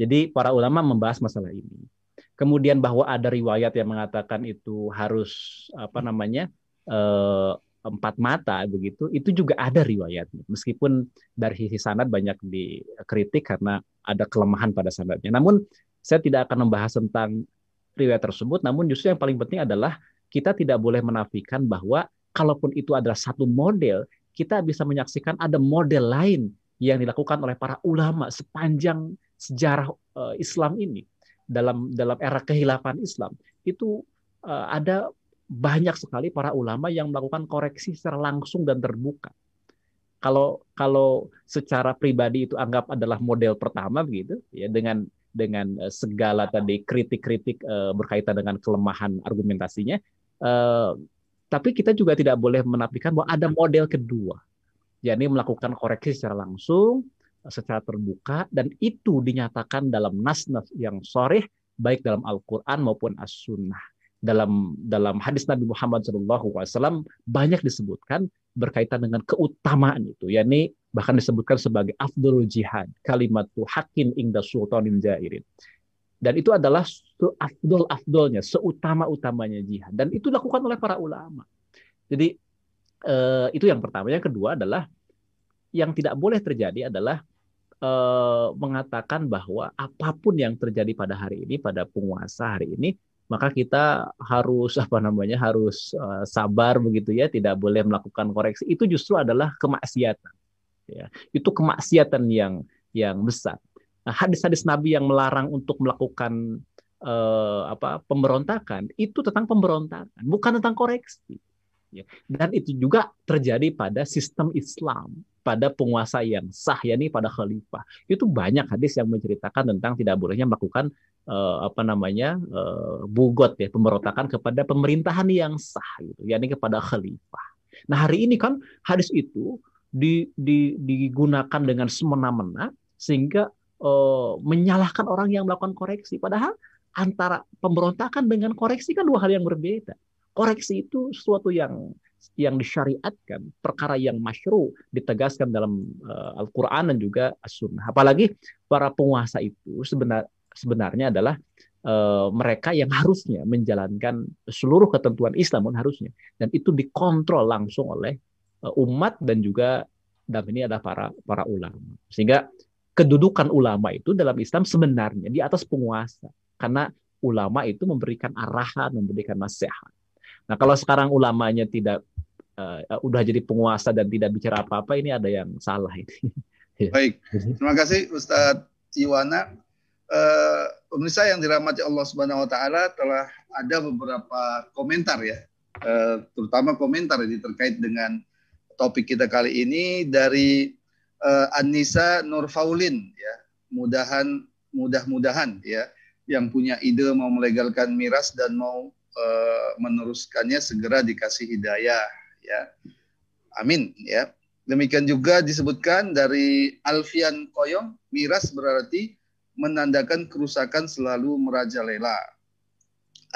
Jadi para ulama membahas masalah ini. Kemudian bahwa ada riwayat yang mengatakan itu harus apa namanya? Eh, empat mata begitu, itu juga ada riwayatnya. Meskipun dari sisi sanad banyak dikritik karena ada kelemahan pada sanadnya. Namun saya tidak akan membahas tentang riwayat tersebut, namun justru yang paling penting adalah kita tidak boleh menafikan bahwa kalaupun itu adalah satu model, kita bisa menyaksikan ada model lain yang dilakukan oleh para ulama sepanjang sejarah Islam ini. Dalam dalam era kehilafan Islam, itu ada banyak sekali para ulama yang melakukan koreksi secara langsung dan terbuka. Kalau kalau secara pribadi itu anggap adalah model pertama begitu, ya dengan dengan segala tadi kritik-kritik eh, berkaitan dengan kelemahan argumentasinya. Eh, tapi kita juga tidak boleh menafikan bahwa ada model kedua, yakni melakukan koreksi secara langsung, secara terbuka, dan itu dinyatakan dalam nas-nas yang sharih baik dalam Al-Quran maupun As-Sunnah. Dalam dalam hadis Nabi Muhammad shallallahu alaihi wasallam banyak disebutkan berkaitan dengan keutamaan itu, yakni bahkan disebutkan sebagai afdhul jihad, kalimatu haqqin inda sultanin jairin. Dan itu adalah afdol-afdolnya, seutama-utamanya jihad. Dan itu dilakukan oleh para ulama. Jadi eh, itu yang pertama. Yang kedua adalah yang tidak boleh terjadi adalah eh, mengatakan bahwa apapun yang terjadi pada hari ini, pada penguasa hari ini, maka kita harus apa namanya harus uh, sabar begitu ya, tidak boleh melakukan koreksi. Itu justru adalah kemaksiatan. Ya, itu kemaksiatan yang yang besar. Nah, hadis-hadis Nabi yang melarang untuk melakukan uh, apa pemberontakan itu tentang pemberontakan, bukan tentang koreksi. Ya. Dan itu juga terjadi pada sistem Islam, pada penguasa yang sah, yakni pada khalifah. Itu banyak hadis yang menceritakan tentang tidak bolehnya melakukan Uh, apa namanya uh, bugot ya, pemberontakan kepada pemerintahan yang sah gitu, yakni kepada khalifah. Nah hari ini kan hadis itu di, di, digunakan dengan semena-mena sehingga uh, menyalahkan orang yang melakukan koreksi. Padahal antara pemberontakan dengan koreksi kan dua hal yang berbeda. Koreksi itu sesuatu yang yang disyariatkan, perkara yang masyru', ditegaskan dalam uh, Al-Quran dan juga As-Sunnah. Apalagi para penguasa itu sebenarnya sebenarnya adalah e, mereka yang harusnya menjalankan seluruh ketentuan Islam pun harusnya, dan itu dikontrol langsung oleh e, umat dan juga dalam ini ada para para ulama, sehingga kedudukan ulama itu dalam Islam sebenarnya di atas penguasa karena ulama itu memberikan arahan, memberikan nasihat. Nah kalau sekarang ulamanya tidak e, e, udah jadi penguasa dan tidak bicara apa-apa, ini ada yang salah ini. Baik, terima kasih Ustadz Yuwana. Uh, pemirsa yang dirahmati Allah Subhanahu Wa Taala, telah ada beberapa komentar ya, uh, terutama komentar ini terkait dengan topik kita kali ini dari uh, Anissa Nurfaulin ya, mudahan mudah-mudahan ya, yang punya ide mau melegalkan miras dan mau uh, meneruskannya segera dikasih hidayah ya, amin ya. Demikian juga disebutkan dari Alfian Koyong, miras berarti menandakan kerusakan selalu merajalela.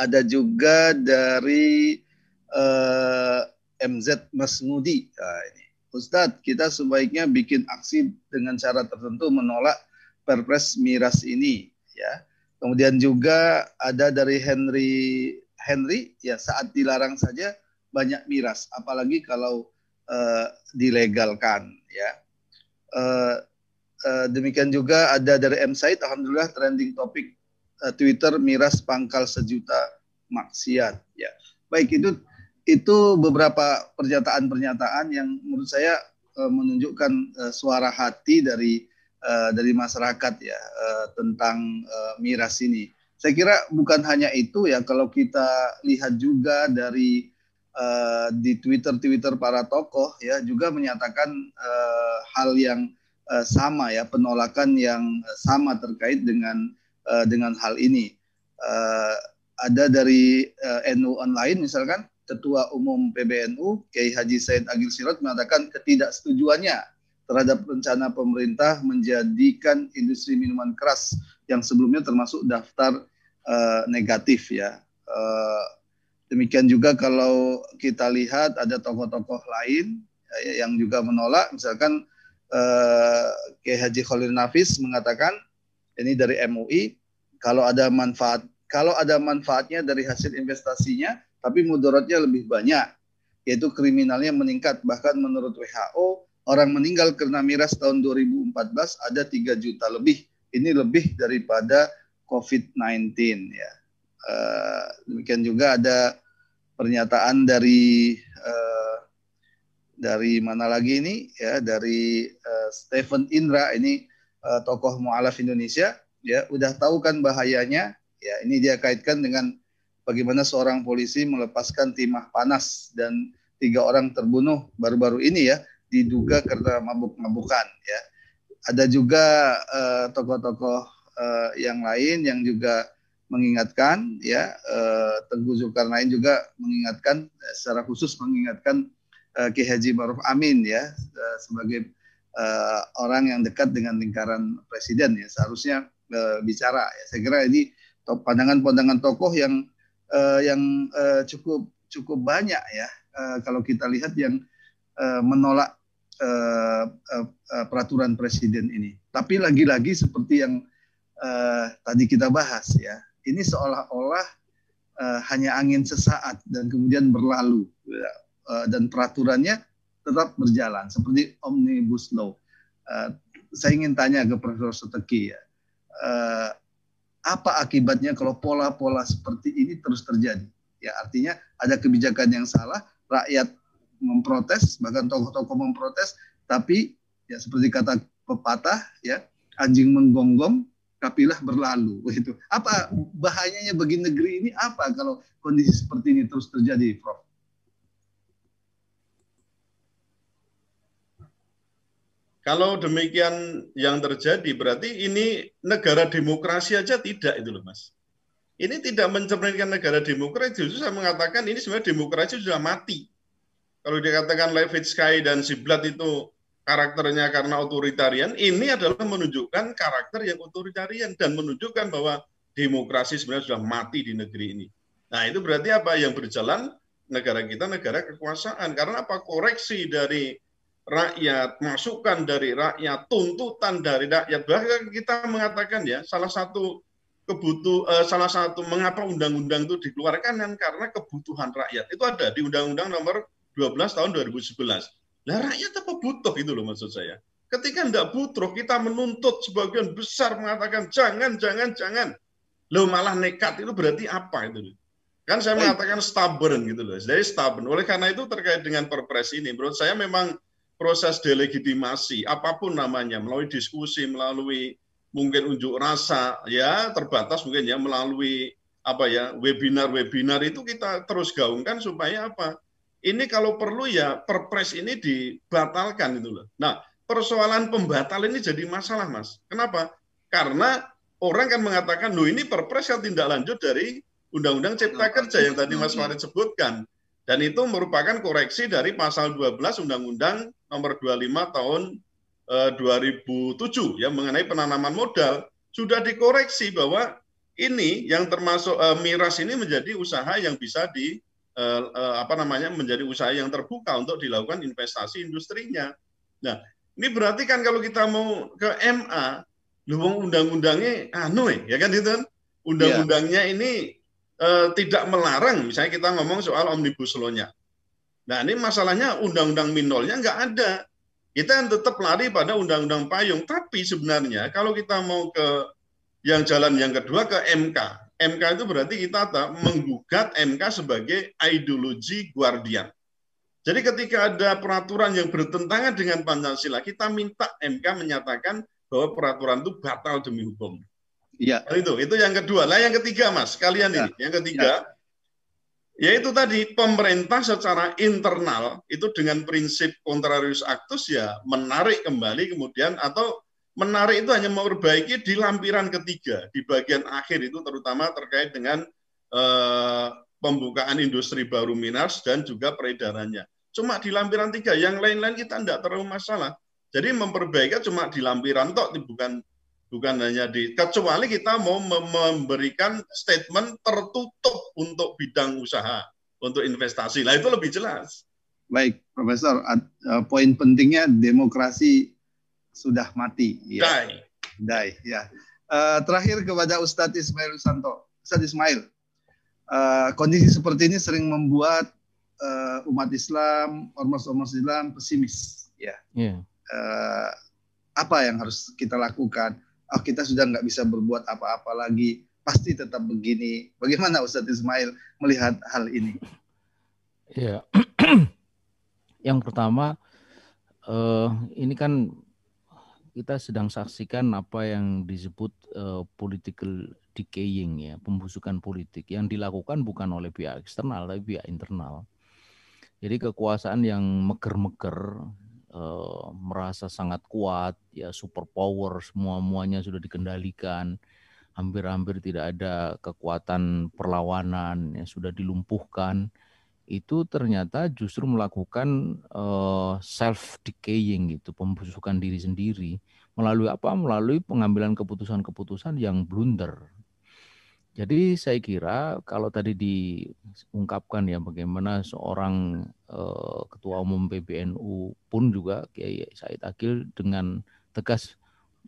Ada juga dari uh, M Z Masmudi. Nah, ini. Ustadz, kita sebaiknya bikin aksi dengan cara tertentu menolak Perpres miras ini. Ya. Kemudian juga ada dari Henry Henry. Ya, saat dilarang saja banyak miras, apalagi kalau uh, dilegalkan. Ya. Uh, Demikian juga ada dari M. Said, alhamdulillah trending topik Twitter miras pangkal sejuta maksiat. Ya, baik, itu itu beberapa pernyataan-pernyataan yang menurut saya uh, menunjukkan uh, suara hati dari uh, dari masyarakat ya uh, tentang uh, miras ini. Saya kira bukan hanya itu ya, kalau kita lihat juga dari uh, di Twitter-Twitter para tokoh ya juga menyatakan uh, hal yang uh, sama ya, penolakan yang sama terkait dengan uh, dengan hal ini. Uh, ada dari uh, N U Online misalkan, Ketua Umum P B N U K H Haji Said Aqil Siroj mengatakan ketidaksetujuannya terhadap rencana pemerintah menjadikan industri minuman keras yang sebelumnya termasuk daftar uh, negatif ya. Uh, demikian juga kalau kita lihat ada tokoh-tokoh lain yang juga menolak, misalkan uh, K H Haji Khairul Nafis mengatakan, ini dari M U I, kalau ada manfaat kalau ada manfaatnya dari hasil investasinya tapi mudaratnya lebih banyak, yaitu kriminalnya meningkat. Bahkan menurut W H O, orang meninggal karena miras tahun dua ribu empat belas ada tiga juta lebih. Ini lebih daripada COVID sembilan belas ya. Uh, demikian juga ada pernyataan dari uh, dari mana lagi ini ya, dari uh, Stephen Indra, ini uh, tokoh mu'alaf Indonesia ya, udah tahu kan bahayanya ya. Ini dia kaitkan dengan bagaimana seorang polisi melepaskan timah panas dan tiga orang terbunuh baru-baru ini ya, diduga karena mabuk-mabukan ya. Ada juga tokoh-tokoh uh, uh, yang lain yang juga mengingatkan ya, uh, Tengku Zulkarnain juga mengingatkan, secara khusus mengingatkan uh, K H Haji Ma'ruf Amin ya, uh, sebagai uh, orang yang dekat dengan lingkaran presiden ya, seharusnya uh, bicara ya. Saya kira ini pandangan-pandangan tokoh yang Uh, yang uh, cukup cukup banyak ya, uh, kalau kita lihat yang uh, menolak uh, uh, uh, peraturan presiden ini. Tapi lagi-lagi seperti yang uh, tadi kita bahas ya, ini seolah-olah uh, hanya angin sesaat dan kemudian berlalu ya. Uh, dan peraturannya tetap berjalan seperti omnibus law. Uh, saya ingin tanya ke Profesor Seteki ya, uh, apa akibatnya kalau pola-pola seperti ini terus terjadi? Ya, artinya ada kebijakan yang salah, rakyat memprotes, bahkan tokoh-tokoh memprotes, tapi ya seperti kata pepatah ya, anjing menggonggong, kapilah berlalu. Begitu. Apa bahayanya bagi negeri ini, apa kalau kondisi seperti ini terus terjadi, Prof? Kalau demikian yang terjadi, berarti ini negara demokrasi aja tidak itu loh, Mas. Ini tidak mencerminkan negara demokrasi. Justru saya mengatakan ini sebenarnya demokrasi sudah mati. Kalau dikatakan Levitsky dan Ziblatt itu karakternya karena otoritarian, ini adalah menunjukkan karakter yang otoritarian dan menunjukkan bahwa demokrasi sebenarnya sudah mati di negeri ini. Nah, itu berarti apa yang berjalan? Negara kita negara kekuasaan. Karena apa? Koreksi dari rakyat, masukan dari rakyat, tuntutan dari rakyat. Bahkan kita mengatakan ya, salah satu kebutuh, eh, salah satu mengapa undang-undang itu dikeluarkan kan karena kebutuhan rakyat. Itu ada di Undang-Undang Nomor dua belas Tahun dua ribu sebelas. Nah, rakyat apa butuh itu loh maksud saya. Ketika tidak butuh, kita menuntut sebagian besar mengatakan jangan, jangan, jangan. Loh malah nekat, itu berarti apa itu? Kan saya mengatakan stubborn gitu loh. Jadi stubborn. Oleh karena itu terkait dengan Perpres ini, menurut saya memang proses delegitimasi, apapun namanya, melalui diskusi, melalui mungkin unjuk rasa, ya terbatas mungkin ya, melalui apa ya, webinar-webinar itu kita terus gaungkan supaya apa? Ini kalau perlu ya Perpres ini dibatalkan itu loh. Nah, persoalan pembatalan ini jadi masalah, Mas. Kenapa? Karena orang kan mengatakan, loh ini Perpres yang tindak lanjut dari Undang-Undang Cipta Kerja yang tadi Mas Farid sebutkan. Dan itu merupakan koreksi dari pasal dua belas Undang-Undang Nomor dua puluh lima Tahun dua ribu tujuh ya, mengenai penanaman modal. Sudah dikoreksi bahwa ini yang termasuk eh, miras ini menjadi usaha yang bisa di eh, apa namanya menjadi usaha yang terbuka untuk dilakukan investasi industrinya. Nah, ini berarti kan kalau kita mau ke M A, lubang undang-undangnya anu ya kan itu. Undang-undangnya ini E, tidak melarang, misalnya kita ngomong soal omnibus law-nya. Nah, ini masalahnya undang-undang minolnya nggak ada. Kita tetap lari pada undang-undang payung. Tapi sebenarnya kalau kita mau ke yang jalan yang kedua ke M K, M K itu berarti kita tak menggugat M K sebagai ideologi guardian. Jadi ketika ada peraturan yang bertentangan dengan Pancasila, kita minta M K menyatakan bahwa peraturan itu batal demi hukum. Iya. Itu, itu yang kedua. Nah, yang ketiga, Mas, kalian ya. ini, yang ketiga, ya. yaitu tadi pemerintah secara internal itu dengan prinsip contrarius actus ya menarik kembali kemudian, atau menarik itu hanya memperbaiki di lampiran ketiga, di bagian akhir itu terutama terkait dengan eh, pembukaan industri baru minas dan juga peredarannya. Cuma di lampiran tiga, yang lain-lain kita tidak terlalu masalah. Jadi memperbaiki cuma di lampiran tok, bukan bukan hanya di, kecuali kita mau memberikan statement tertutup untuk bidang usaha, untuk investasi. Lah itu lebih jelas. Baik, Profesor, poin pentingnya demokrasi sudah mati. Ya. Dai. Dai, ya. Uh, terakhir kepada Ustadz Ismail Yusanto. Ustadz Ismail, uh, kondisi seperti ini sering membuat uh, umat Islam, ormas-ormas Islam pesimis. Ya. Yeah. Uh, apa yang harus kita lakukan? Oh, kita sudah nggak bisa berbuat apa-apa lagi, pasti tetap begini. Bagaimana Ustadz Ismail melihat hal ini? Ya, yang pertama uh, ini kan kita sedang saksikan apa yang disebut uh, political decaying, ya, pembusukan politik yang dilakukan bukan oleh pihak eksternal tapi pihak internal. Jadi kekuasaan yang meger-meger, Uh, merasa sangat kuat, ya, super power, semua-muanya sudah dikendalikan, hampir-hampir tidak ada kekuatan perlawanan, ya, sudah dilumpuhkan, itu ternyata justru melakukan uh, self-decaying gitu, pembusukan diri sendiri, melalui apa? Melalui pengambilan keputusan-keputusan yang blunder. Jadi saya kira kalau tadi diungkapkan ya bagaimana seorang Ketua Umum P B N U pun juga Kiai Said Aqil dengan tegas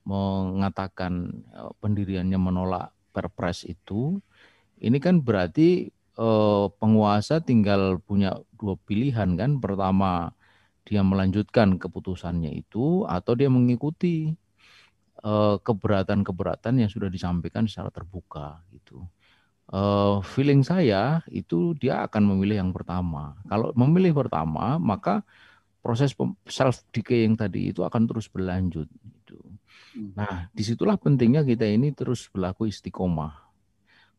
mengatakan pendiriannya menolak Perpres itu, ini kan berarti penguasa tinggal punya dua pilihan kan, pertama dia melanjutkan keputusannya itu atau dia mengikuti keberatan-keberatan yang sudah disampaikan secara terbuka gitu. Uh, feeling saya itu dia akan memilih yang pertama. Kalau memilih pertama, maka proses self-decay yang tadi itu akan terus berlanjut. Gitu. Nah, disitulah pentingnya kita ini terus berlaku istiqomah,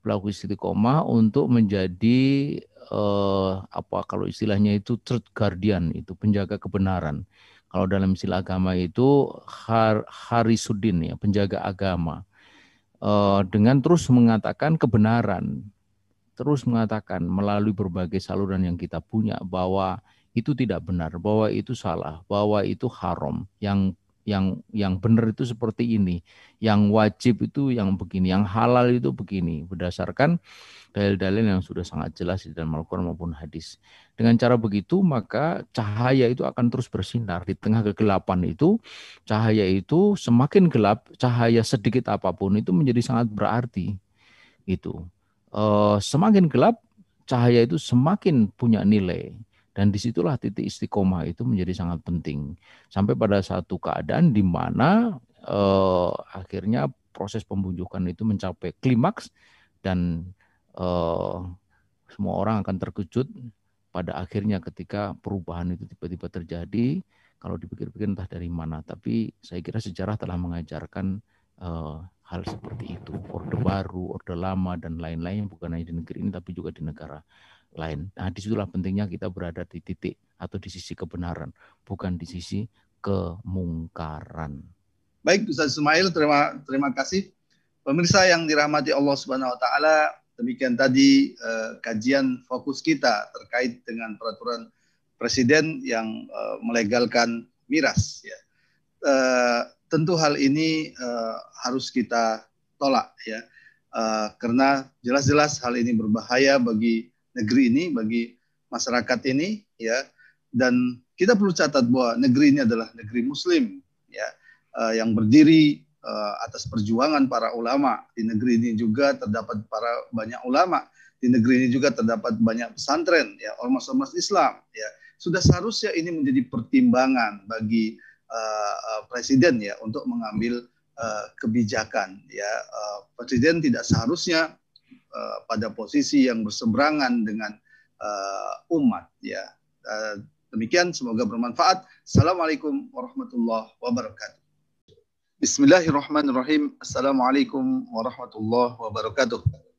berlaku istiqomah untuk menjadi uh, apa kalau istilahnya itu truth guardian, itu penjaga kebenaran. Kalau dalam istilah agama itu har, harisudin ya, penjaga agama. Dengan terus mengatakan kebenaran, terus mengatakan melalui berbagai saluran yang kita punya bahwa itu tidak benar, bahwa itu salah, bahwa itu haram, yang yang yang benar itu seperti ini, yang wajib itu yang begini, yang halal itu begini, berdasarkan dalil-dalil yang sudah sangat jelas di dalam Al-Quran maupun hadis. Dengan cara begitu maka cahaya itu akan terus bersinar di tengah kegelapan itu. Cahaya itu semakin gelap, cahaya sedikit apapun itu menjadi sangat berarti. Itu e, semakin gelap cahaya itu semakin punya nilai. Dan disitulah titik istiqomah itu menjadi sangat penting. Sampai pada satu keadaan di mana eh, akhirnya proses pembujukan itu mencapai klimaks dan eh, semua orang akan terkejut pada akhirnya ketika perubahan itu tiba-tiba terjadi. Kalau dipikir-pikir entah dari mana. Tapi saya kira sejarah telah mengajarkan eh, hal seperti itu. Orde baru, orde lama, dan lain-lain bukan hanya di negeri ini tapi juga di negara lain. Nah, disitulah pentingnya kita berada di titik atau di sisi kebenaran, bukan di sisi kemungkaran. Baik, Ustaz Ismail, terima terima kasih. Pemirsa yang dirahmati Allah Subhanahu Wa Taala, demikian tadi eh, kajian fokus kita terkait dengan peraturan Presiden yang eh, melegalkan miras. Ya. Eh, tentu hal ini eh, harus kita tolak, ya, eh, karena jelas-jelas hal ini berbahaya bagi negeri ini, bagi masyarakat ini, ya, dan kita perlu catat bahwa negeri ini adalah negeri Muslim, ya, uh, yang berdiri uh, atas perjuangan para ulama. Di negeri ini juga terdapat para banyak ulama, di negeri ini juga terdapat banyak pesantren, ya, ormas-ormas Islam, ya. Sudah seharusnya ini menjadi pertimbangan bagi uh, presiden, ya, untuk mengambil uh, kebijakan, ya. Uh, presiden tidak seharusnya pada posisi yang berseberangan dengan uh, umat, ya, uh, Demikian, semoga bermanfaat. Assalamualaikum warahmatullahi wabarakatuh. Bismillahirrahmanirrahim. Assalamualaikum warahmatullahi wabarakatuh.